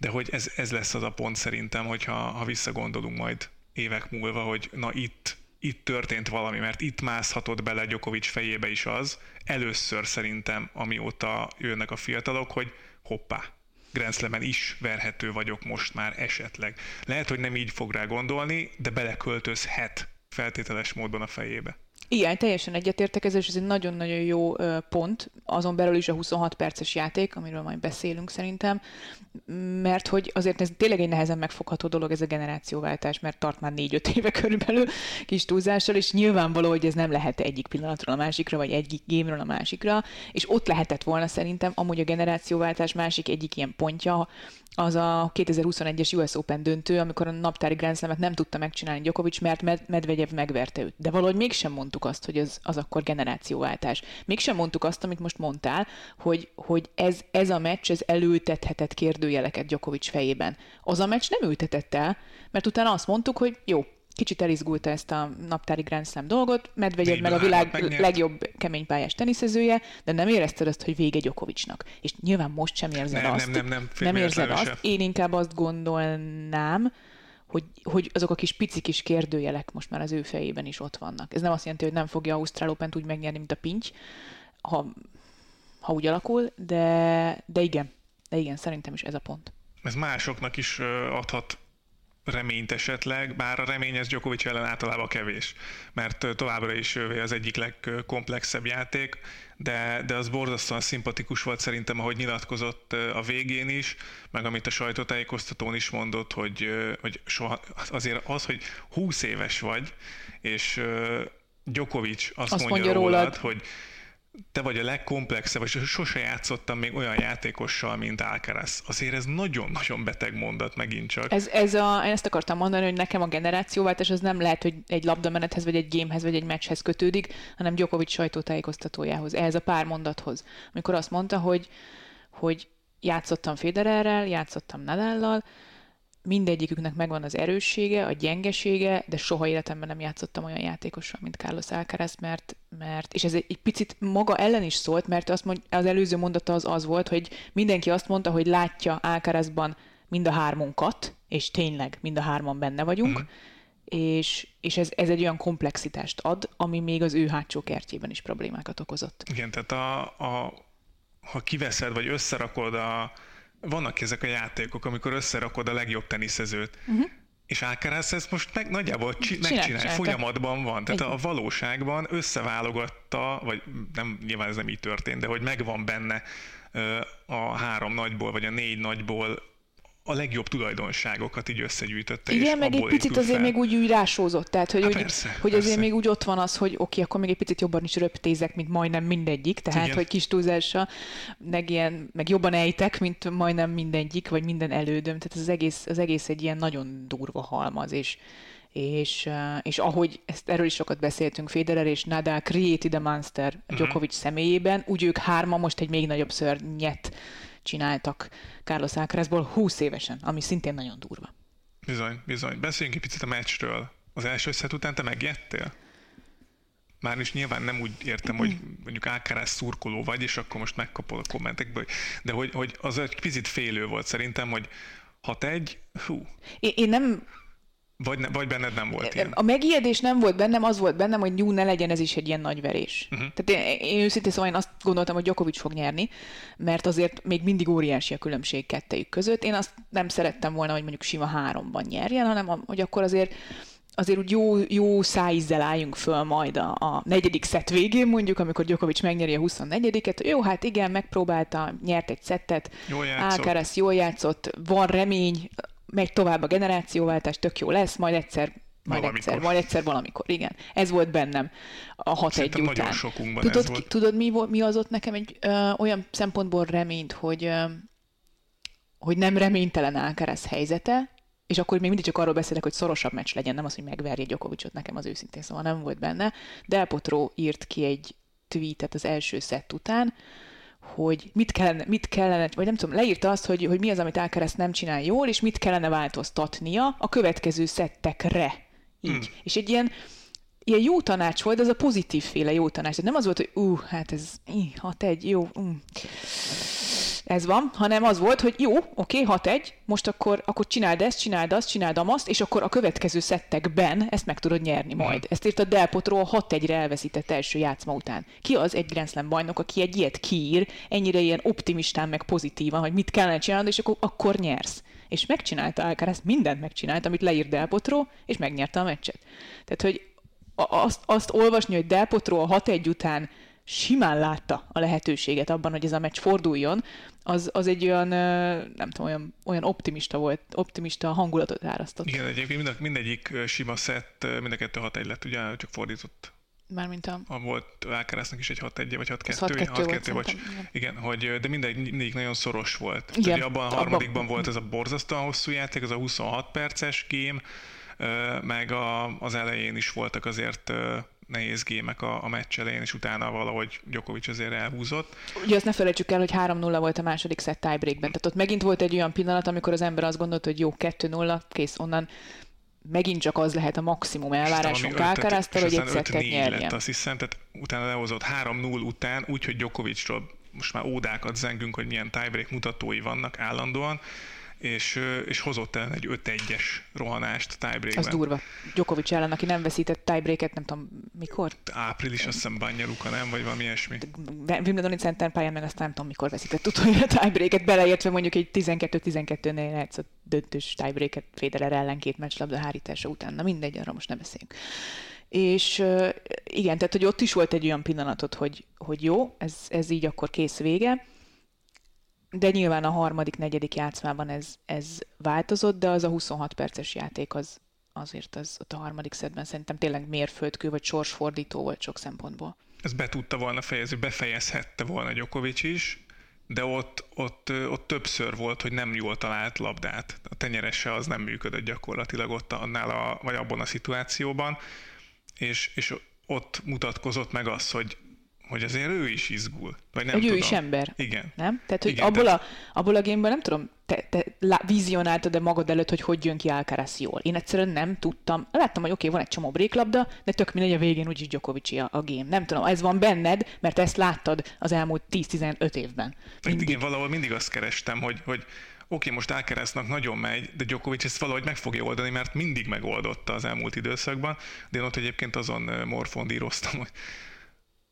de hogy ez lesz az a pont szerintem, hogyha visszagondolunk majd évek múlva, hogy na itt történt valami, mert itt mászhatott bele Djokovic fejébe is az, először szerintem, amióta jönnek a fiatalok, hogy hoppá, Grand Slamen is verhető vagyok most már esetleg. Lehet, hogy nem így fog rá gondolni, de beleköltözhet feltételes módon a fejébe. Igen, teljesen egyetértek ezzel, és ez egy nagyon-nagyon jó pont, azon belül is a 26 perces játék, amiről majd beszélünk szerintem, mert hogy azért ez tényleg egy nehezen megfogható dolog ez a generációváltás, mert tart már 4-5 éve körülbelül kis túlzással, és nyilvánvaló, hogy ez nem lehet egyik pillanatról a másikra, vagy egyik gémről a másikra, és ott lehetett volna szerintem amúgy a generációváltás másik egyik ilyen pontja, az a 2021-es US Open döntő, amikor a naptári Grand Slamet nem tudta megcsinálni Djokovic, mert Medvegyev megverte őt. De valahogy mégsem mondtuk azt, hogy az akkor generációváltás. Mégsem mondtuk azt, amit most mondtál, hogy ez a meccs, ez elültethetett kérdőjeleket Djokovic fejében. Az a meccs nem ültetett el, mert utána azt mondtuk, hogy jó, kicsit elizgulta ezt a naptári Grand Slam dolgot, Medvegyev meg a világ legjobb keménypályás teniszezője, de nem érezted azt, hogy vége Djokovicnak. És nyilván most sem érzed azt. Nem érzed azt. Én inkább azt gondolnám, hogy azok a kis pici kis kérdőjelek most már az ő fejében is ott vannak. Ez nem azt jelenti, hogy nem fogja Ausztrál Opent úgy megnyerni, mint a pinty, ha úgy alakul, de igen, szerintem is ez a pont. Ez másoknak is adhat reményt esetleg, bár a remény ez Djokovic ellen általában kevés, mert továbbra is ővé az egyik legkomplexebb játék, de az borzasztóan szimpatikus volt szerintem, ahogy nyilatkozott a végén is, meg amit a sajtótájékoztatón is mondott, hogy soha, azért az, hogy 20 éves vagy, és Djokovic azt mondja rólad, hogy te vagy a legkomplexebb, és sose játszottam még olyan játékossal, mint Alcaraz. Azért ez nagyon-nagyon beteg mondat megint csak. Én ezt akartam mondani, hogy nekem a generációváltás az nem lehet, hogy egy labdamenethez, vagy egy gémhez, vagy egy meccshez kötődik, hanem Djokovic sajtótájékoztatójához, ehhez a pár mondathoz. Amikor azt mondta, hogy játszottam Federerrel, játszottam Nadallal, mindegyiküknek megvan az erőssége, a gyengesége, de soha életemben nem játszottam olyan játékossal, mint Carlos Alcaraz, mert és ez egy picit maga ellen is szólt, mert azt mondja, az előző mondata az volt, hogy mindenki azt mondta, hogy látja Alcarazban mind a hármunkat, és tényleg mind a hárman benne vagyunk, és ez egy olyan komplexitást ad, ami még az ő hátsó kertjében is problémákat okozott. Igen, tehát ha kiveszed, vagy összerakod vannak ezek a játékok, amikor összerakod a legjobb teniszezőt, és Alcaraz ezt most nagyjából megcsinálja, folyamatban van. Tehát a valóságban összeválogatta, vagy nem, nyilván ez nem így történt, de hogy megvan benne a három nagyból, vagy a négy nagyból a legjobb tulajdonságokat így összegyűjtötte. Igen, meg egy picit azért még úgy rásózott, tehát hogy persze. Azért még úgy ott van az, hogy oké, akkor még egy picit jobban is röptézek, mint majdnem mindegyik, tehát igen, hogy kis túlzással, meg jobban ejtek, mint majdnem mindegyik, vagy minden elődöm, tehát az egész egy ilyen nagyon durva halmaz, és ahogy erről is sokat beszéltünk, Federer és Nadal created the monster Djokovic személyében, úgy ők hárma most egy még nagyobb szörnyet csináltak Carlos Alcarazból 20 évesen, ami szintén nagyon durva. Bizony. Beszéljünk egy picit a meccsről. Az első összet után te megijedtél? Már is nyilván nem úgy értem, hogy mondjuk Alcaraz szurkoló vagy, és akkor most megkapod a kommentekből, de hogy az egy picit félő volt szerintem, hogy 6-1, hú. Én nem... Vagy benned nem volt ilyen? A megijedés nem volt bennem, az volt bennem, hogy ne legyen ez is egy ilyen nagy verés. Tehát én őszintén szóval én azt gondoltam, hogy Djokovic fog nyerni, mert azért még mindig óriási a különbség kettejük között. Én azt nem szerettem volna, hogy mondjuk sima 3-ban nyerjen, hanem hogy akkor azért úgy jó szájízzel álljunk föl majd a negyedik szett végén, mondjuk, amikor Djokovic megnyeri a 24-et. Jó, hát igen, megpróbálta, nyert egy szettet, Alcaraz jól játszott, van remény, megy tovább a generációváltás, tök jó lesz, majd egyszer valamikor, igen. Ez volt bennem a 6-1 után. Nagyon sokunkban volt. Tudod, mi az ott nekem egy olyan szempontból reményt, hogy nem reménytelen Alcaraz helyzete, és akkor még mindig csak arról beszélek, hogy szorosabb meccs legyen, nem az, hogy megverje Djokovicot, nekem az őszintén szóval nem volt benne. Del Potro írt ki egy tweetet az első szett után, hogy mit kellene, vagy nem tudom, leírta azt, hogy mi az, amit Alcaraz nem csinál jól, és mit kellene változtatnia a következő szettekre. Így. És egy ilyen jó tanács volt, az a pozitív féle jó tanács. Tehát nem az volt, hogy hát ez 6-1, jó, ez van, hanem az volt, hogy jó, oké, 6-1, most akkor csináld ezt, csináld azt, csináld amazt, és akkor a következő szettekben ezt meg tudod nyerni majd. Ezt írt a Del Potro a 6-1-re elveszített első játszma után. Ki az egy Grand Slam bajnok, aki egy ilyet kiír, ennyire ilyen optimistán meg pozitívan, hogy mit kellene csinálnod, és akkor nyersz. És megcsinálta Alcaraz, mindent megcsinált, amit leírt Del Potro, és megnyerte a meccset. Tehát, hogy azt olvasni, hogy Del Potro a 6-1 után simán látta a lehetőséget abban, hogy ez a meccs forduljon, az egy olyan, nem tudom, olyan optimista volt, optimista hangulatot árasztott. Igen, egyébként mindegyik sima szett, mind a kettő 6-1 lett, ugye, csak fordított. Mármint volt Alcaraznak is egy 6-1, vagy 6-2 volt. Igen, de mindegyik nagyon szoros volt. Igen, tehát abban a harmadikban volt ez a borzasztóan hosszú játék, ez a 26 perces game, meg az elején is voltak azért nehéz gémek a meccs elején, és utána valahogy Djokovic azért elhúzott. Ugye azt ne felejtsük el, hogy 3-0 volt a második szett tiebreakben. Tehát ott megint volt egy olyan pillanat, amikor az ember azt gondolt, hogy jó, 2-0, kész, onnan megint csak az lehet a maximum elvárásunk Alcaraztól, hogy egy szettet nyerjen. Lett, azt hiszem, tehát utána lehozott 3-0 után, úgyhogy Djokovicról most már ódákat zengünk, hogy milyen tiebreak mutatói vannak állandóan, és hozott el egy 5-1-es rohanást tiebreakben. Ez durva. Djokovic ellen, aki nem veszített tiebreaket, nem tudom mikor? Április, azt hiszem Banja Luka, nem? Vagy valami ilyesmi. Wimbledoni Center pályán meg azt nem tudom mikor veszített utoljára tiebreaket, beleértve mondjuk egy 12-12-nél egyszer döntős tiebreaket Federer ellen két meccslabda hárítása után. Na mindegy, arra most ne beszéljünk. És igen, tehát hogy ott is volt egy olyan pillanatod, hogy jó, ez így akkor kész vége, de nyilván a harmadik, negyedik játszmában ez változott, de az a 26 perces játék az azért az ott a harmadik szettben szerintem tényleg mérföldkő, vagy sorsfordító volt sok szempontból. Ez be tudta volna fejezni, befejezhette volna Djokovic is, de ott többször volt, hogy nem jól talált labdát. A tenyeresse az nem működött gyakorlatilag ott vagy abban a szituációban, és ott mutatkozott meg az, hogy azért ő is izgul, vagy nem hogy tudom. Ő is ember. Igen. Nem? Tehát, hogy igen, abból a gémből nem tudom, te vizionáltad-e magad előtt, hogy jön ki Alcaraz jól. Én egyszerűen nem tudtam. Láttam, hogy oké, van egy csomó bréklabda, de tök mindegy, a végén úgyis Djokovic a gém. Nem tudom, ez van benned, mert ezt láttad az elmúlt 10-15 évben. Igen, valahol mindig azt kerestem, hogy oké, most Alcaraznak nagyon megy, de Djokovic ezt valahogy meg fogja oldani, mert mindig megoldotta az elmúlt időszakban. De én ott egyébként azon morfondíroztam, hogy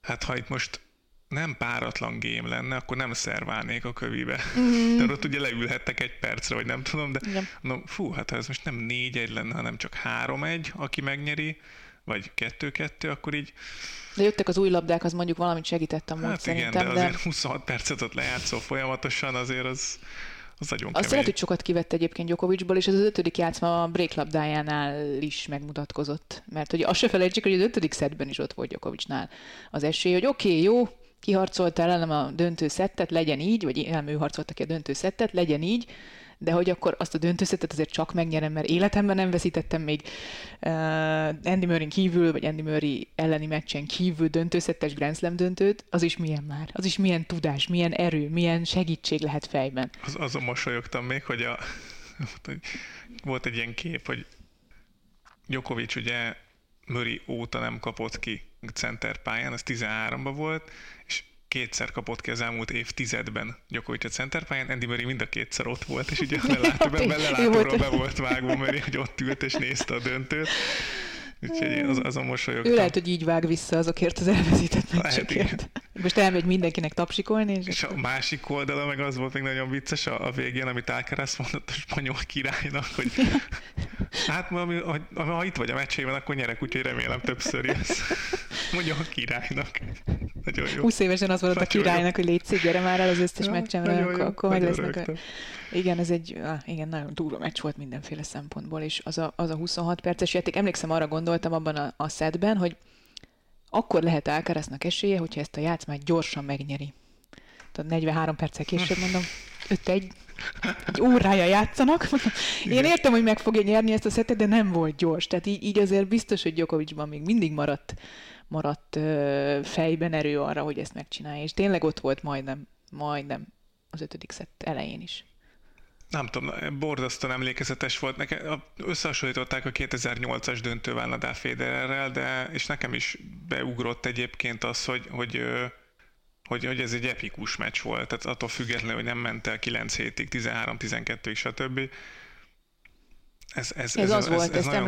hát ha itt most nem páratlan gém lenne, akkor nem szerválnék a kövibe. Mm-hmm. De ott ugye leülhettek egy percre, vagy nem tudom, de hát ha ez most nem 4-1 lenne, hanem csak 3-1, aki megnyeri, vagy 2-2, akkor így... De jöttek az új labdák, az mondjuk valamit segített a mód szerintem. Hát igen, de azért 26 percet ott lejátszol folyamatosan, azért az nagyon kemény. Azt lehet, hogy sokat kivett egyébként Djokovicból, és ez az 5. játszma a breaklabdájánál is megmutatkozott. Mert hogy azt se felejtsük, hogy az 5. szettben is ott volt Djokovicnál az esély, hogy oké, jó, kiharcoltál ellenem a döntő szettet, legyen így, vagy nem ő harcolta ki a döntő szettet, legyen így, de hogy akkor azt a döntő szettet azért csak megnyerem, mert életemben nem veszítettem még Andy Murray kívül, vagy Andy Murray elleni meccsen kívül döntő szettes Grand Slam döntőt, az is milyen már, az is milyen tudás, milyen erő, milyen segítség lehet fejben. Azon mosolyogtam még, hogy volt egy ilyen kép, hogy Djokovic ugye Murray óta nem kapott ki centerpályán, az 13-ban volt, és kétszer kapott ki az elmúlt évtizedben Djokovic a centerpályán, Andy Murray mind a kétszer ott volt, és ugye lelátóról be volt vágva Murray, hogy ott ült és nézte a döntőt. Úgyhogy én azon mosolyogtam. Ő lehet, hogy így vág vissza azokért az elveszített meccsekért. Most elmegy mindenkinek tapsikolni. És a másik oldala meg az volt még nagyon vicces a végén, amit Alcaraz mondott a spanyol királynak, hogy hát ha itt vagy a meccsében, akkor nyerek, úgyhogy remélem többször jössz. Mondja a királynak. Nagyon jó. 20 évesen az volt a királynak, hogy légy szégy, gyere már el az összes meccsemre, akkor meg lesznek. Igen, ez egy nagyon durva meccs volt mindenféle szempontból, és az a 26 perces játék. Emlékszem, arra gondoltam abban a szetben, hogy akkor lehet Alcaraznak esélye, hogyha ezt a játszmát gyorsan megnyeri. Tehát 43 perccel később mondom, 5-1, egy órája játszanak. Én értem, hogy meg fogja nyerni ezt a szettet, de nem volt gyors. Tehát így azért biztos, hogy Djokovicban még mindig maradt fejben erő arra, hogy ezt megcsinálja. És tényleg ott volt majdnem az 5. szett elején is. Nem tudom, borzasztóan emlékezetes volt. Nekem összehasonlították a 2008-as döntővel Nadal Federerrel, de és nekem is beugrott egyébként az, hogy ez egy epikus meccs volt. Tehát attól függetlenül, hogy nem ment el 9 hétig, 13-12-ig, stb. Ez nagyon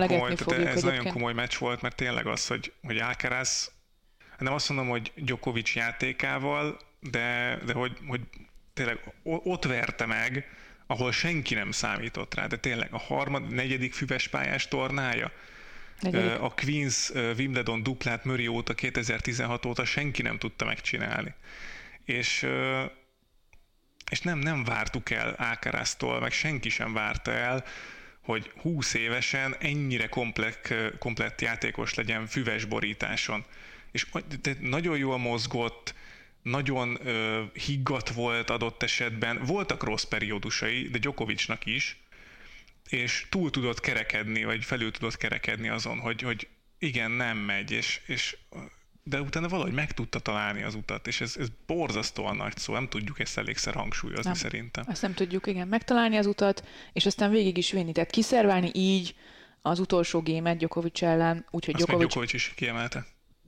komoly, ez nagyon komoly meccs volt, mert tényleg az, hogy Alcaraz, nem azt mondom, hogy Djokovic játékával, de hogy tényleg ott verte meg, ahol senki nem számított rá, de tényleg a negyedik füves pályás tornája, a Queen's Wimbledon duplát Murray óta, 2016 óta senki nem tudta megcsinálni. És nem vártuk el Alcaraztól, meg senki sem várta el, hogy 20 évesen ennyire komplett játékos legyen füves borításon. És nagyon jól mozgott, nagyon higgadt volt adott esetben, voltak rossz periódusai, de Djokovicnak is, és túl tudott kerekedni, vagy felül tudott kerekedni azon, hogy igen, nem megy, de utána valahogy meg tudta találni az utat, és ez borzasztóan nagy szó, nem tudjuk ezt elégszer hangsúlyozni szerintem. Azt nem tudjuk, igen, megtalálni az utat, és aztán végig is vinni, tehát kiszerválni így az utolsó gémet Djokovic ellen, úgyhogy Djokovic is kiemelte.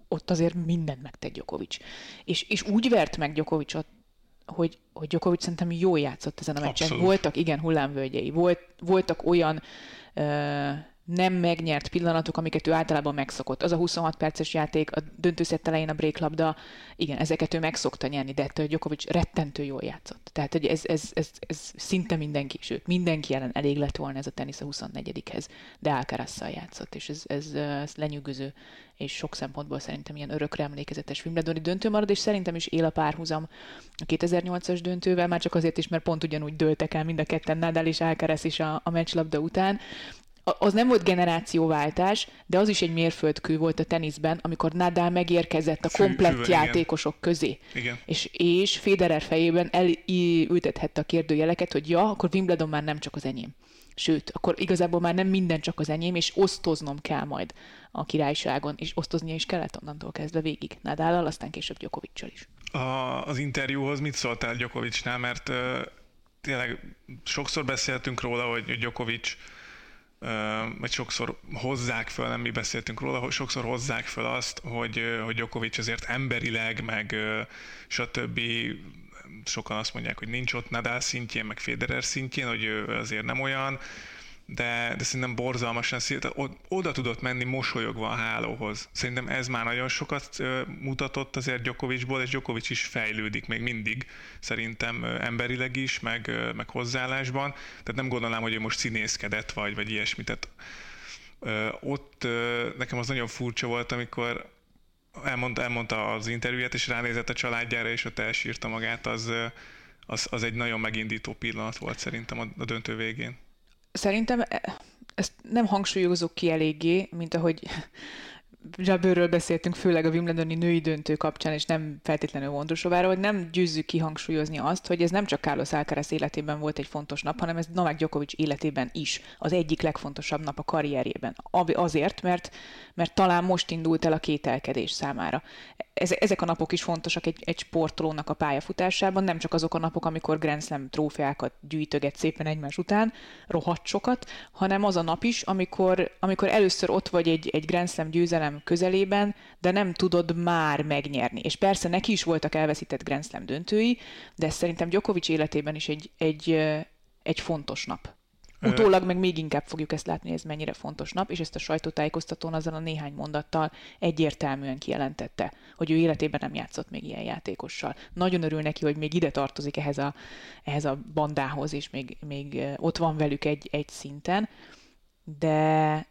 Ott azért mindent megtett Djokovic. És úgy vert meg Djokovicot hogy Djokovic szerintem jól játszott ezen a meccsen. Voltak, igen, hullámvölgyei. Voltak olyan nem megnyert pillanatok, amiket ő általában megszokott. Az a 26 perces játék, a döntőszett elején a breaklabda, igen, ezeket ő megszokta nyerni, de ettől Djokovic rettentő jól játszott. Tehát hogy ez szinte mindenki, sőt, mindenki ellen elég lett volna ez a tenisz a 24-hez, de Alcarazzal játszott, és ez lenyűgöző, és sok szempontból szerintem ilyen örökre emlékezetes Wimbledoni döntő marad, és szerintem is él a párhuzam a 2008-as döntővel, már csak azért is, mert pont ugyanúgy dőltek el mind a ketten, Nadal és Alcaraz is a meccslabda után. Az nem volt generációváltás, de az is egy mérföldkő volt a teniszben, amikor Nadal megérkezett a komplett játékosok közé. Igen. És Federer fejében elültethette a kérdőjeleket, hogy ja, akkor Wimbledon már nem csak az enyém. Sőt, akkor igazából már nem minden csak az enyém, és osztoznom kell majd a királyságon, és osztoznia is kellett onnantól kezdve végig Nadállal, aztán később Djokoviccsal is. Az interjúhoz mit szóltál Djokovicnál? Mert tényleg sokszor beszéltünk róla, hogy Djokovic vagy sokszor hozzák föl, nem mi beszéltünk róla, hogy sokszor hozzák föl azt, hogy Djokovic azért emberileg, meg stb. Sokan azt mondják, hogy nincs ott Nadal szintjén, meg Federer szintjén, hogy ő azért nem olyan, de szerintem borzalmasan oda tudott menni mosolyogva a hálóhoz. Szerintem ez már nagyon sokat mutatott azért Djokovicból, és Djokovic is fejlődik még mindig, szerintem emberileg is, meg hozzáállásban. Tehát nem gondolnám, hogy ő most színészkedett vagy ilyesmi. Tehát, ott nekem az nagyon furcsa volt, amikor elmondta az interjúját, és ránézett a családjára, és ott elsírta magát, az egy nagyon megindító pillanat volt szerintem a döntő végén. Szerintem ezt nem hangsúlyozok ki eléggé, mint ahogy Jabeurről beszéltünk, főleg a Wimbledoni női döntő kapcsán, és nem feltétlenül Vondroušováról, hogy nem győzzük kihangsúlyozni azt, hogy ez nem csak Carlos Alcaraz életében volt egy fontos nap, hanem ez Novak Djokovic életében is az egyik legfontosabb nap a karrierjében. Azért, mert talán most indult el a kételkedés számára. Ezek a napok is fontosak egy sportolónak a pályafutásában, nem csak azok a napok, amikor Grand Slam trófeákat gyűjtöget szépen egymás után, rohadt sokat, hanem az a nap is, amikor először ott vagy egy Grand Slam győzelem közelében, de nem tudod már megnyerni. És persze neki is voltak elveszített Grand Slam döntői, de szerintem Djokovic életében is egy fontos nap. Utólag meg még inkább fogjuk ezt látni, ez mennyire fontos nap, és ezt a sajtótájékoztatón azzal a néhány mondattal egyértelműen kijelentette, hogy ő életében nem játszott még ilyen játékossal. Nagyon örül neki, hogy még ide tartozik ehhez a bandához, és még ott van velük egy szinten, de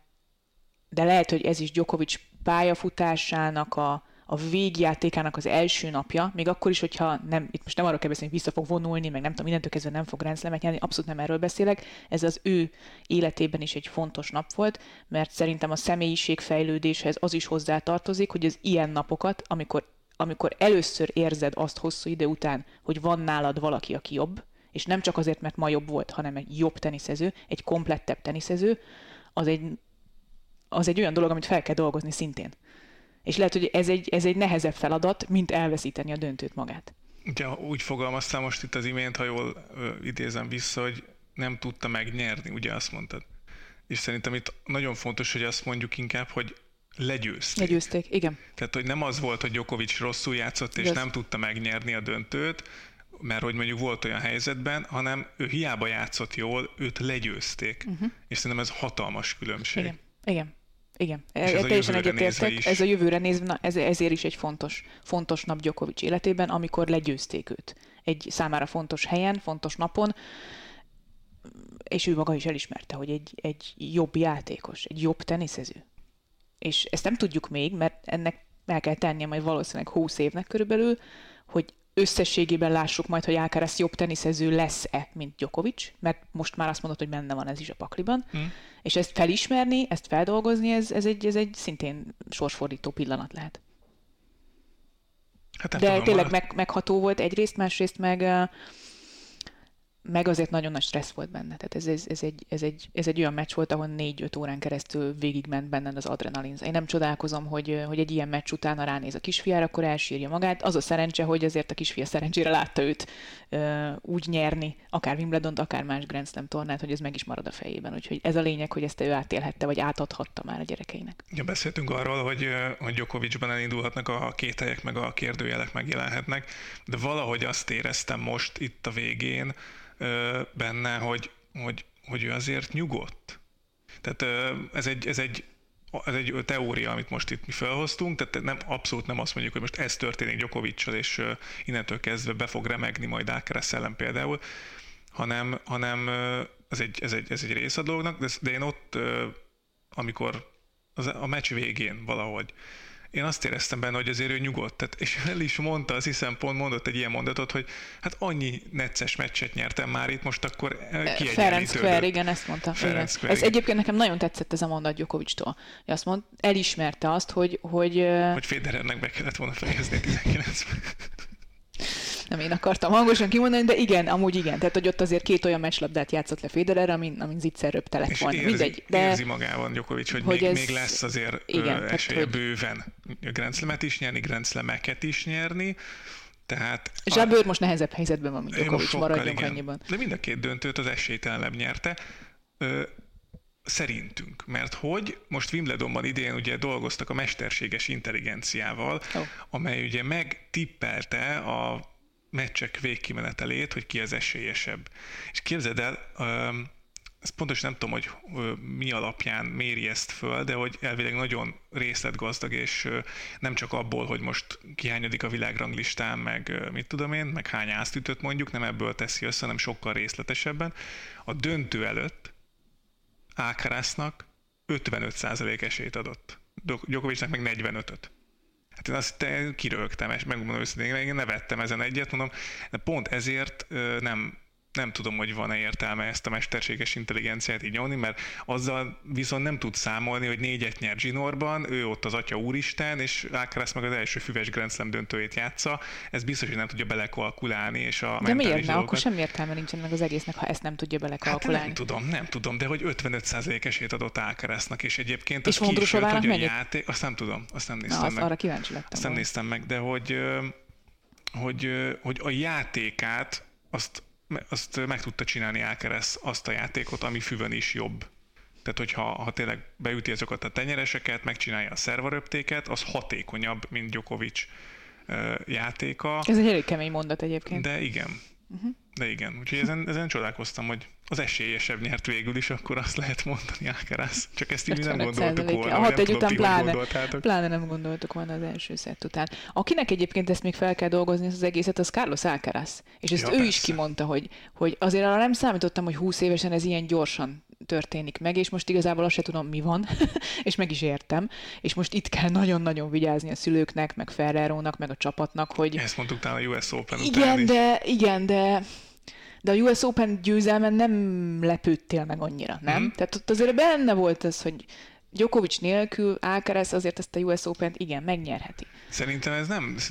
lehet, hogy ez is Djokovic pályafutásának a végjátékának az első napja, még akkor is, hogyha nem, itt most nem arról kell beszélni, hogy vissza fog vonulni, meg nem tudom, mindentől kezdve nem fog Grand Slamet nyerni, abszolút nem erről beszélek, ez az ő életében is egy fontos nap volt, mert szerintem a személyiségfejlődéshez az is hozzátartozik, hogy az ilyen napokat, amikor először érzed azt hosszú idő után, hogy van nálad valaki, aki jobb, és nem csak azért, mert ma jobb volt, hanem egy jobb teniszező, egy komplettebb teniszező, az egy olyan dolog, amit fel kell dolgozni szintén. És lehet, hogy ez egy nehezebb feladat, mint elveszíteni a döntőt magát. Ugye úgy fogalmaztál most itt az imént, ha jól idézem vissza, hogy nem tudta megnyerni, ugye azt mondtad. És szerintem itt nagyon fontos, hogy azt mondjuk inkább, hogy legyőzték. Legyőzték, igen. Tehát, hogy nem az volt, hogy Djokovic rosszul játszott, és nem tudta megnyerni a döntőt, mert hogy mondjuk volt olyan helyzetben, hanem ő hiába játszott jól, őt legyőzték. Uh-huh. És szerintem ez hatalmas különbség. Igen. Teljesen egyetértek. Ez a jövőre nézve, na, ezért is egy fontos nap Djokovic életében, amikor legyőzték őt. Egy számára fontos helyen, fontos napon, és ő maga is elismerte, hogy egy jobb játékos, egy jobb teniszező. És ezt nem tudjuk még, mert ennek el kell tennie majd valószínűleg 20 évnek körülbelül, hogy összességében lássuk majd, hogy Alcaraz jobb teniszező lesz-e, mint Djokovic, mert most már azt mondod, hogy benne van ez is a pakliban, és ezt felismerni, ezt feldolgozni, ez egy szintén sorsfordító pillanat lehet. Hát de tényleg megható volt egyrészt, másrészt meg meg azért nagyon nagy stressz volt benne. Tehát ez egy olyan meccs volt, ahol 4-5 órán keresztül végigment benned az adrenalin. Én nem csodálkozom, hogy egy ilyen meccs után, ha ránéz a kisfiára, akkor elsírja magát. Az a szerencse, hogy azért a kisfia szerencsére látta őt úgy nyerni, akár Wimbledont, akár más Grand Slam tornát, hogy ez meg is marad a fejében. Úgyhogy ez a lényeg, hogy ezt ő átélhette, vagy átadhatta már a gyerekeinek. Ja, beszéltünk arról, hogy Djokovicban elindulhatnak a kételyek, meg a kérdőjelek megjelenhetnek, de valahogy azt éreztem most itt a végén benne, hogy ő azért nyugodt. Tehát ez egy teória, amit most itt mi felhoztunk, tehát nem, abszolút nem azt mondjuk, hogy most ez történik Djokovic-sal, és innentől kezdve be fog remegni majd Alcaraz ellen például, hanem ez egy rész a dolognak, de én ott, amikor a meccs végén valahogy, én azt éreztem benne, hogy azért ő nyugodt. Tehát, és el is mondta, azt hiszem, pont mondott egy ilyen mondatot, hogy hát annyi necces meccset nyertem már itt, most akkor kiegyenlítődött. Ferenc Square, igen, ezt mondta. Ez egyébként nekem nagyon tetszett ez a mondat Djokovic-tól. Azt mondta, elismerte azt, hogy Federernek be kellett volna fejezni 19-ben. Nem én akartam hangosan kimondani, de igen, amúgy igen. Tehát, hogy ott azért két olyan meccslabdát játszott le Federer, amin zicser röbb telett volna. Mindegy. De érzi magában Djokovic, hogy még lesz azért esélye bőven Grand Slamet is nyerni, Grand Slameket is nyerni. Tehát Jabeur most nehezebb helyzetben van, mint Djokovic, maradjunk annyiban. De mind a két döntőt az esélytelenebb nyerte. Szerintünk, mert hogy most Wimbledonban idén ugye dolgoztak a mesterséges intelligenciával, amely ugye megtippelte a meccsek végkimenetelét, hogy ki az esélyesebb. És képzeld el, ezt pontosan nem tudom, hogy mi alapján méri ezt föl, de hogy elvileg nagyon részletgazdag, és nem csak abból, hogy most kihányodik a világranglistán, meg mit tudom én, meg hány ázt ütött mondjuk, nem ebből teszi össze, hanem sokkal részletesebben. A döntő előtt Alcaraznak 55% esélyt adott. Djokovicnak meg 45-öt. Hát én azt kiröhögtem, és megmondom őszintén, én nevettem ezen egyet, mondom, de pont ezért nem tudom, hogy van-e értelme ezt a mesterséges intelligenciát így nyomni, mert azzal viszont nem tud számolni, hogy 4-et nyer zsinórban, ő ott az atya úristen, és Alcaraz meg az első füves Grand Slam döntőjét játsza, ez biztos, hogy nem tudja belekalkulálni, és a mentális dolgokat. De miért? Akkor semmi értelme nincsen meg az egésznek, ha ezt nem tudja belekalkulálni. Hát nem tudom, de hogy 55% esélyt adott Alcaraznak, és egyébként az kísért, hogy a játék, azt nem tudom, azt nem néztem meg. Arra kíváncsi lettem. Azt nem néztem meg, de hogy a játékát azt meg tudta csinálni Alcaraz, azt a játékot, ami füvön is jobb. Tehát, hogyha tényleg beüti azokat a tenyereseket, megcsinálja a szervaröptéket, az hatékonyabb, mint Djokovic játéka. Ez egy elég kemény mondat egyébként. De igen. Uh-huh. Úgyhogy ezen csodálkoztam, hogy az esélyesebb nyert végül is, akkor azt lehet mondani Alcaraz. Csak ezt így nem gondoltuk volna. A 6-1 után pláne nem gondoltuk volna az első szett után. Akinek egyébként ezt még fel kell dolgozni, az egészet, az Carlos Alcaraz. És ezt ő is kimondta, hogy azért arra nem számítottam, hogy 20 évesen ez ilyen gyorsan történik meg, és most igazából azt se tudom, mi van, és meg is értem. És most itt kell nagyon-nagyon vigyázni a szülőknek, meg Ferrerónak, meg a csapatnak, hogy... Ezt mondtuk talán a US Open után is. De a US Open győzelmen nem lepődtél meg annyira, nem? Mm. Tehát ott azért benne volt az, hogy Djokovic nélkül Alcaraz azért ezt a US Opent igen, megnyerheti. Szerintem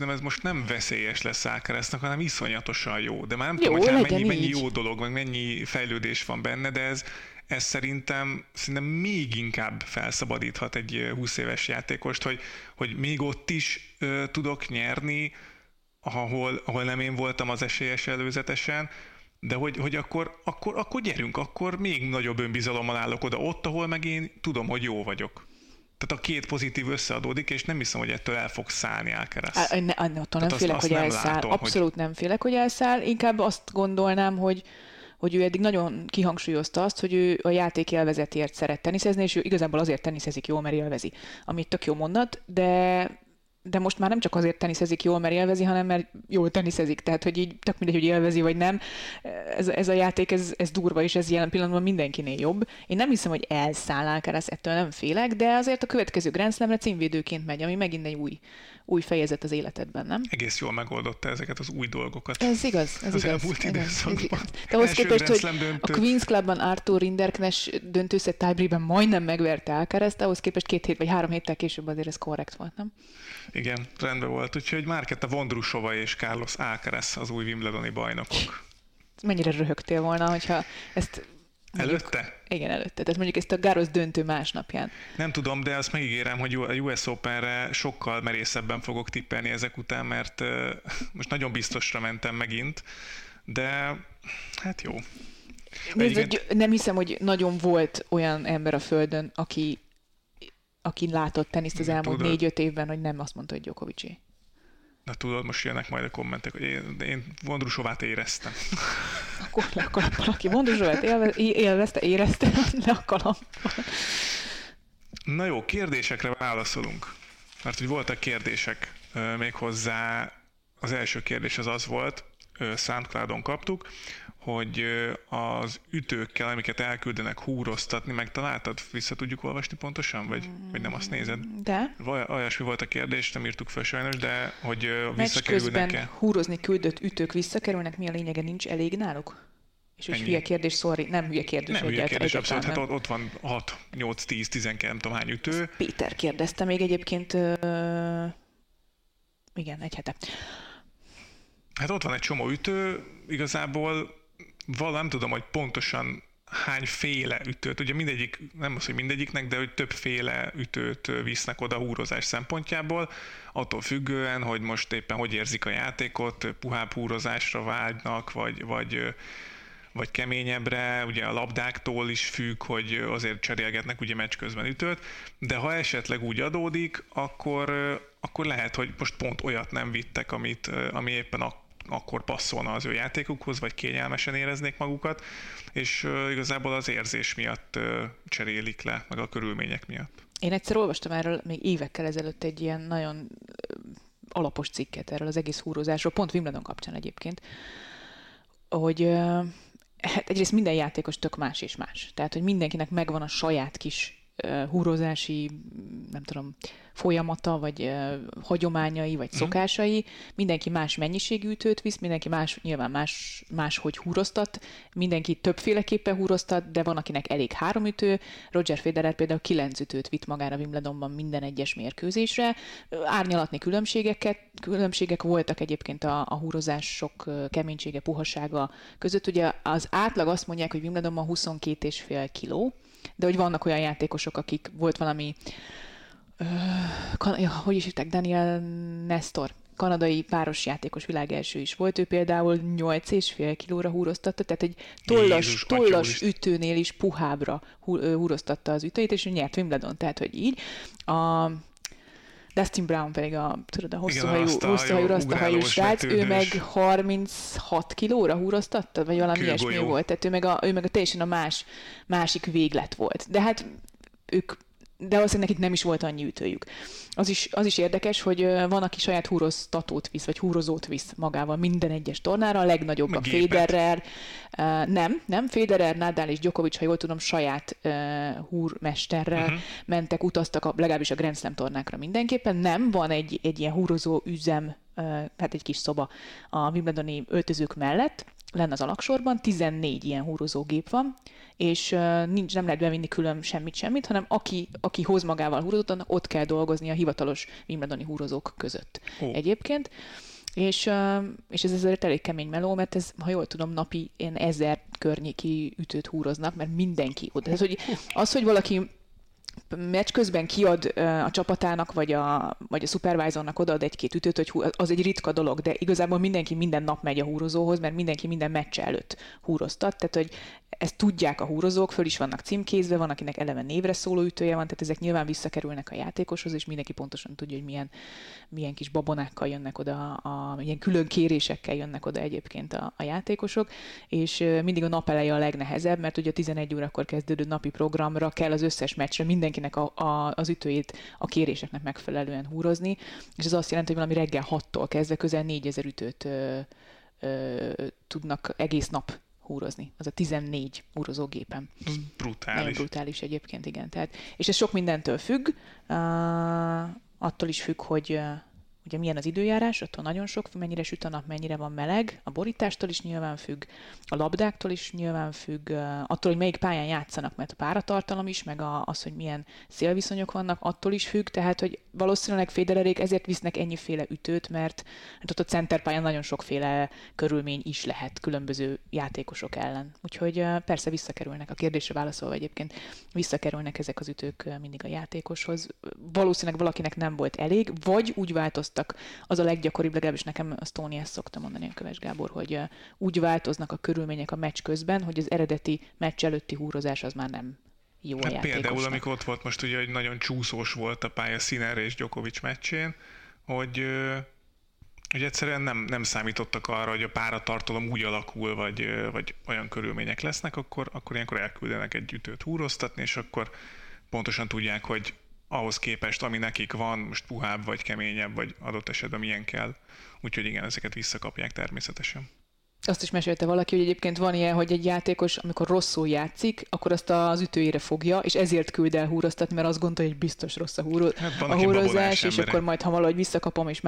ez most nem veszélyes lesz Alcaraznak, hanem iszonyatosan jó. De már nem tudom, hogy mennyi jó dolog, meg mennyi fejlődés van benne, de ez szerintem még inkább felszabadíthat egy 20 éves játékost, hogy még ott is tudok nyerni, ahol nem én voltam az esélyes előzetesen, de hogy akkor gyerünk, akkor még nagyobb önbizalommal állok oda ott, ahol meg én tudom, hogy jó vagyok. Tehát a két pozitív összeadódik, és nem hiszem, hogy ettől el fog szállni Alcaraz. Attól nem félek, hogy elszáll. Abszolút nem félek, hogy elszáll. Inkább azt gondolnám, hogy ő eddig nagyon kihangsúlyozta azt, hogy ő a játék élvezetért szeret teniszezni, és ő igazából azért teniszezik jól, mert élvezi. Ami tök jó mondat, de most már nem csak azért teniszezik jól, mert élvezi, hanem mert jól teniszezik. Tehát, hogy így tök mindegy, hogy élvezi vagy nem. Ez a játék, ez durva, és ez jelen pillanatban mindenkinél jobb. Én nem hiszem, hogy elszáll Alcaraz, ettől nem félek, de azért a következő Grand Slamre címvédőként megy, ami megint egy új fejezet az életedben, nem? Egész jól megoldotta ezeket az új dolgokat. Ez igaz, az elmúlt időszakban. De ahhoz képest, hogy a Queen's Clubban Arthur Rinderknecht döntőszett tiebreakben majdnem megverte Alcarazt, ahhoz képest 2 hét vagy 3 héttel később azért ez korrekt volt, nem? Igen, rendben volt. Úgyhogy Markéta Vondroušová és Carlos Alcaraz az új Wimbledoni bajnokok. mennyire röhögtél volna, hogyha ezt... Mondjuk, előtte? Igen, előtte. Tehát mondjuk ezt a Garros döntő másnapján. Nem tudom, de azt megígérem, hogy a US Openre sokkal merészebben fogok tippelni ezek után, mert most nagyon biztosra mentem megint, de hát jó. Nem hiszem, hogy nagyon volt olyan ember a Földön, aki látott teniszt az elmúlt 4-5 évben, hogy nem azt mondta, hogy Djokovicé. Na tudod, most jönnek majd a kommentek, hogy én Vondroušovát éreztem. Akkor le a kalappal, aki Vondroušovát érezte, le a kalappal. Na jó, kérdésekre válaszolunk. Mert hogy voltak kérdések még hozzá. Az első kérdés az volt, SoundCloudon kaptuk, hogy az ütőkkel, amiket elküldenek húroztatni, megtaláltad? Vissza tudjuk olvasni pontosan? Vagy nem azt nézed? De. Olyasmi volt a kérdés, nem írtuk fel sajnos, de hogy visszakerülnek-e? Közben húrozni küldött ütők visszakerülnek, mi a lényege, nincs elég náluk? És hogy hülye kérdés, sorry, nem hülye kérdés. Nem hülye kérdés, abszolút, hát ott van 6, 8, 10, 12, nem tudom hány ütő. Ezt Péter kérdezte még egyébként, igen, egy hete. Hát ott van egy csomó ütő, igazából nem tudom, hogy pontosan hányféle ütőt, ugye mindegyik, nem az, hogy mindegyiknek, de hogy többféle ütőt visznek oda húrozás szempontjából, attól függően, hogy most éppen hogy érzik a játékot, puhább húrozásra vágynak, vagy keményebbre, ugye a labdáktól is függ, hogy azért cserélgetnek ugye meccs közben ütőt, de ha esetleg úgy adódik, akkor lehet, hogy most pont olyat nem vittek, ami éppen akkor passzolna az ő játékukhoz, vagy kényelmesen éreznék magukat, és igazából az érzés miatt cserélik le, meg a körülmények miatt. Én egyszer olvastam erről még évekkel ezelőtt egy ilyen nagyon alapos cikket erről az egész húrozásról, pont Wimbledon kapcsán egyébként, hogy hát egyrészt minden játékos tök más és más. Tehát, hogy mindenkinek megvan a saját kis húrozási, nem tudom, folyamata, vagy hagyományai, vagy szokásai. Mindenki más mennyiségű ütőt visz, mindenki más, nyilván máshogy húroztat, mindenki többféleképpen húroztat, de van, akinek elég 3 ütő. Roger Federer például 9 ütőt vitt magára Wimbledonban minden egyes mérkőzésre. Árnyalatni különbségek voltak egyébként a húrozások keménysége, puhasága között. Ugye az átlag azt mondják, hogy Wimbledonban 22,5 kiló, de hogy vannak olyan játékosok, akik volt valami, hogy is hívták, Daniel Nestor, kanadai páros játékos világelső is volt, ő például 8,5 kilóra húroztatta, tehát egy tollas ütőnél is puhábbra húroztatta az ütőit, és ő nyert Wimbledon, tehát hogy így. A Dustin Brown pedig a hosszú hajú rasztahajú srác, ő meg 36 kilóra húroztatta, vagy valami ilyesmi volt. Tehát ő meg a teljesen a másik véglet volt. De hát de valószínűleg nekik nem is volt annyi ütőjük. Az is érdekes, hogy van, aki saját húroztatót visz, vagy húrozót visz magával minden egyes tornára, a legnagyobb a Federer. Nem, Federer, Nadal és Djokovic, ha jól tudom, saját húrmesterrel mentek, utaztak legalábbis a Grand Slam tornákra mindenképpen. Nem, van egy ilyen húrozó üzem, hát egy kis szoba a wimbledoni öltözők mellett, lenn az alagsorban, 14 ilyen húrozógép van, és nem lehet bevinni külön semmit, hanem aki hoz magával húrozott, ott kell dolgozni a hivatalos wimbledoni húrozók között egyébként. És ez azért elég kemény meló, mert ez, ha jól tudom, napi ilyen 1000 környéki ütőt húroznak, mert mindenki oda. Tehát, hogy az, hogy valaki meccs közben kiad a csapatának, vagy a szupervájzornak odaad egy-két ütőt, hogy az egy ritka dolog, de igazából mindenki minden nap megy a húrozóhoz, mert mindenki minden meccs előtt húroztat, tehát hogy ezt tudják a húrozók, föl is vannak címkézve, van, akinek eleve névre szóló ütője van, tehát ezek nyilván visszakerülnek a játékoshoz, és mindenki pontosan tudja, hogy milyen kis babonákkal jönnek oda, ilyen külön kérésekkel jönnek oda egyébként a játékosok, és mindig a nap eleje a legnehezebb, mert ugye a 11 órakor kezdődő napi programra kell az összes meccsre mindenkinek az ütőjét a kéréseknek megfelelően húrozni, és ez azt jelenti, hogy valami reggel 6-tól kezdve közel 4000 ütőt tudnak egész nap húrozni. Az a 14 húrozógépen. Brutális. Nagyon brutális egyébként, igen. Tehát, és ez sok mindentől függ, attól is függ, hogy ugye milyen az időjárás, attól nagyon sok, mennyire süt a nap, mennyire van meleg, a borítástól is nyilván függ, a labdáktól is nyilván függ, attól, hogy melyik pályán játszanak, mert a páratartalom is, meg az, hogy milyen szélviszonyok vannak, attól is függ, tehát, hogy valószínűleg Federerék ezért visznek ennyiféle ütőt, mert ott a centerpályán nagyon sokféle körülmény is lehet különböző játékosok ellen. Úgyhogy persze visszakerülnek, a kérdésre válaszolva egyébként visszakerülnek ezek az ütők mindig a játékoshoz. Valószínűleg valakinek nem volt elég, vagy úgy változtak, az a leggyakoribb, legalábbis nekem a Stóni ezt szokta mondani, a Köves Gábor, hogy úgy változnak a körülmények a meccs közben, hogy az eredeti meccs előtti húrozás az már nem jó a játékosnak. Például, amikor ott volt most ugye, hogy nagyon csúszós volt a pálya Sinner és Djokovic meccsén, hogy egyszerűen nem számítottak arra, hogy a páratartalom úgy alakul, vagy olyan körülmények lesznek, akkor ilyenkor elküldenek egy ütőt húroztatni, és akkor pontosan tudják, hogy ahhoz képest, ami nekik van, most puhább, vagy keményebb, vagy adott esetben milyen kell. Úgyhogy igen, ezeket visszakapják természetesen. Azt is mesélte valaki, hogy egyébként van ilyen, hogy egy játékos, amikor rosszul játszik, akkor azt az ütőjére fogja, és ezért küld el húroztatni, mert azt gondolja, hogy biztos rossz a húrozás, és akkor majd, ha valahogy visszakapom, és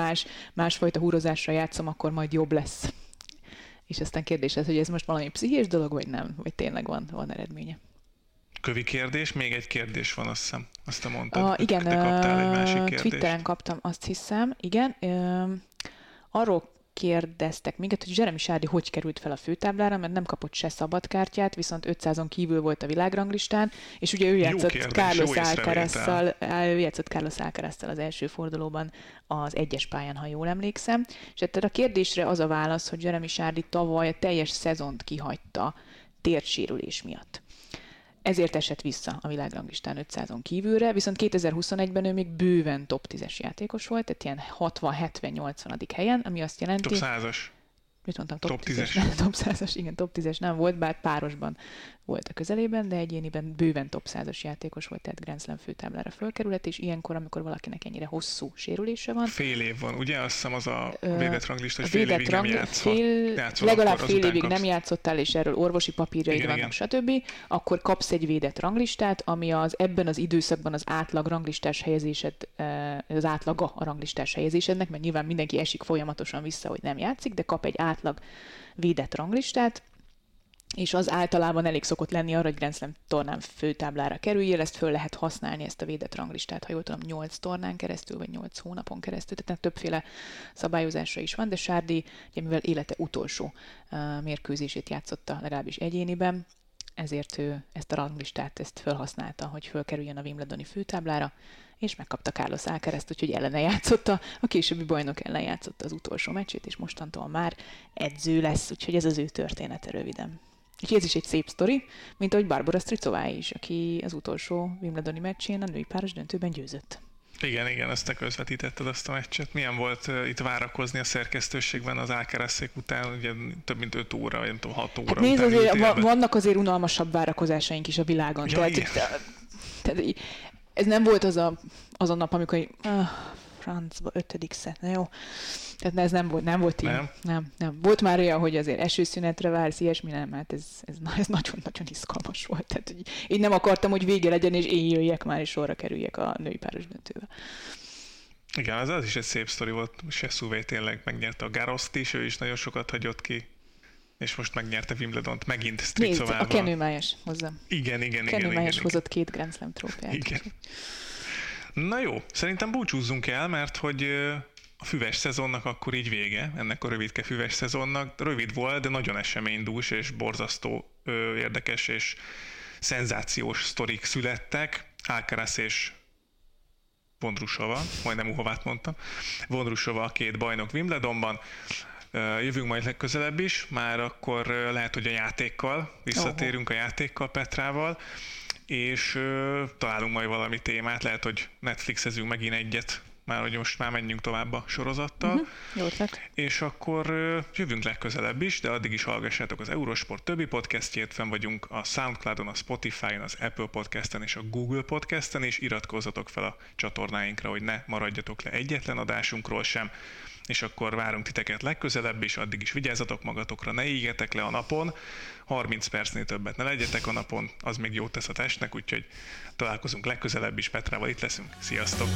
másfajta húrozásra játszom, akkor majd jobb lesz. És aztán kérdés ez, hogy ez most valami pszichés dolog, vagy nem? Vagy tényleg van eredménye? Kövi kérdés, még egy kérdés van, azt hiszem. Azt te mondtad, igen, te kaptál egy másik kérdést. Twitteren kaptam, azt hiszem. Igen, arról kérdeztek minket, hogy Jérémy Chardy hogy került fel a főtáblára, mert nem kapott se szabadkártyát, viszont 500-on kívül volt a világranglistán, és ugye ő játszott Carlos Alcaraztal az első fordulóban az egyes pályán, ha jól emlékszem. És ettől a kérdésre az a válasz, hogy Jérémy Chardy tavaly a teljes szezont kihagyta térdsérülés miatt. Ezért esett vissza a világranglistán 500-on kívülre, viszont 2021-ben ő még bőven top 10-es játékos volt, tehát ilyen 60-70-80. helyen, ami azt jelenti... Top 100-as. Mit mondtam? Top 10-es. Top 100-as, igen, top 10-es nem volt, bár párosban volt a közelében, de egyéniben bőven top 100-as játékos volt, tehát Grand Slam főtáblára fölkerülhet, és ilyenkor, amikor valakinek ennyire hosszú sérülése van... Fél év van, ugye? Azt hiszem az a védett ranglista, hogy fél évig nem játszol. Legalább fél évig nem játszottál, és erről orvosi papírjaid vannak, stb. Akkor kapsz egy védett ranglistát, ami az ebben az időszakban az átlag ranglistás helyezésed, az átlaga a ranglistás helyezésednek, mert nyilván mindenki esik folyamatosan vissza, hogy nem játszik, de kap egy átlag védett ranglistát, és az általában elég szokott lenni arra, hogy Grand Slam tornán főtáblára kerüljél, ezt föl lehet használni, ezt a védett ranglistát, ha jól tudom, 8 tornán keresztül, vagy 8 hónapon keresztül, tehát többféle szabályozásra is van, de Chardy, mivel élete utolsó mérkőzését játszotta legalábbis egyéniben, ezért ő ezt a ranglistát felhasználta, hogy fölkerüljön a Wimbledoni főtáblára, és megkapta Carlos Alcarazt, úgyhogy ellene játszotta, a későbbi bajnok ellen játszotta az utolsó meccsét, és mostantól már edző lesz, úgyhogy ez az ő története röviden. Úgyhogy ez is egy szép sztori, mint ahogy Barbora Strýcová is, aki az utolsó Wimbledoni meccsén a női páros döntőben győzött. Igen, ezt te közvetítetted azt a meccset. Milyen volt itt várakozni a szerkesztőségben az Alcarazék után, ugye több mint 5 óra, vagy nem tudom, 6 óra. Hát nézd, azért vannak azért unalmasabb várakozásaink is a világon. Ja, tehát ez nem volt az a nap, amikor francba 5. szett, na jó. Tehát ez nem volt így. Nem. Volt már olyan, hogy azért esőszünetre vársz, ilyesmi nem, hát ez nagyon-nagyon izgalmas volt. Tehát én nem akartam, hogy vége legyen, és én jöjjek már, és sorra kerüljek a női páros döntőbe. Igen, az is egy szép sztori volt. Seszúvé tényleg megnyerte a Garrost is, ő is nagyon sokat hagyott ki. És most megnyerte Wimbledont, megint Strýcovával. Nézd, a kenőmájas hozzá. Igen. Kenőmájas hozott 2 Grand Slam trófeát. Igen. Na jó, szerintem búcsúzzunk el, mert hogy a füves szezonnak akkor így vége, ennek a rövidke füves szezonnak. Rövid volt, de nagyon eseménydús és borzasztó érdekes és szenzációs sztorik születtek. Alcaraz és Vondroušová, majdnem Muchovát mondtam. Vondroušová a 2 bajnok Wimbledonban. Jövünk majd legközelebb is, már akkor lehet, hogy a játékkal, visszatérünk a játékkal, Petrával, és találunk majd valami témát, lehet, hogy Netflixezünk megint egyet, már hogy most már menjünk tovább a sorozattal. Jó ötlet. És akkor jövünk legközelebb is, de addig is hallgassátok az Eurosport többi podcastjét, fenn vagyunk a Soundcloudon, a Spotify-on, az Apple Podcasten és a Google Podcasten, és iratkozzatok fel a csatornáinkra, hogy ne maradjatok le egyetlen adásunkról sem, és akkor várunk titeket legközelebb is, addig is vigyázzatok magatokra, ne ígyetek le a napon, 30 percnél többet ne legyetek a napon, az még jót tesz a testnek, úgyhogy találkozunk legközelebb is, Petrával itt leszünk, sziasztok!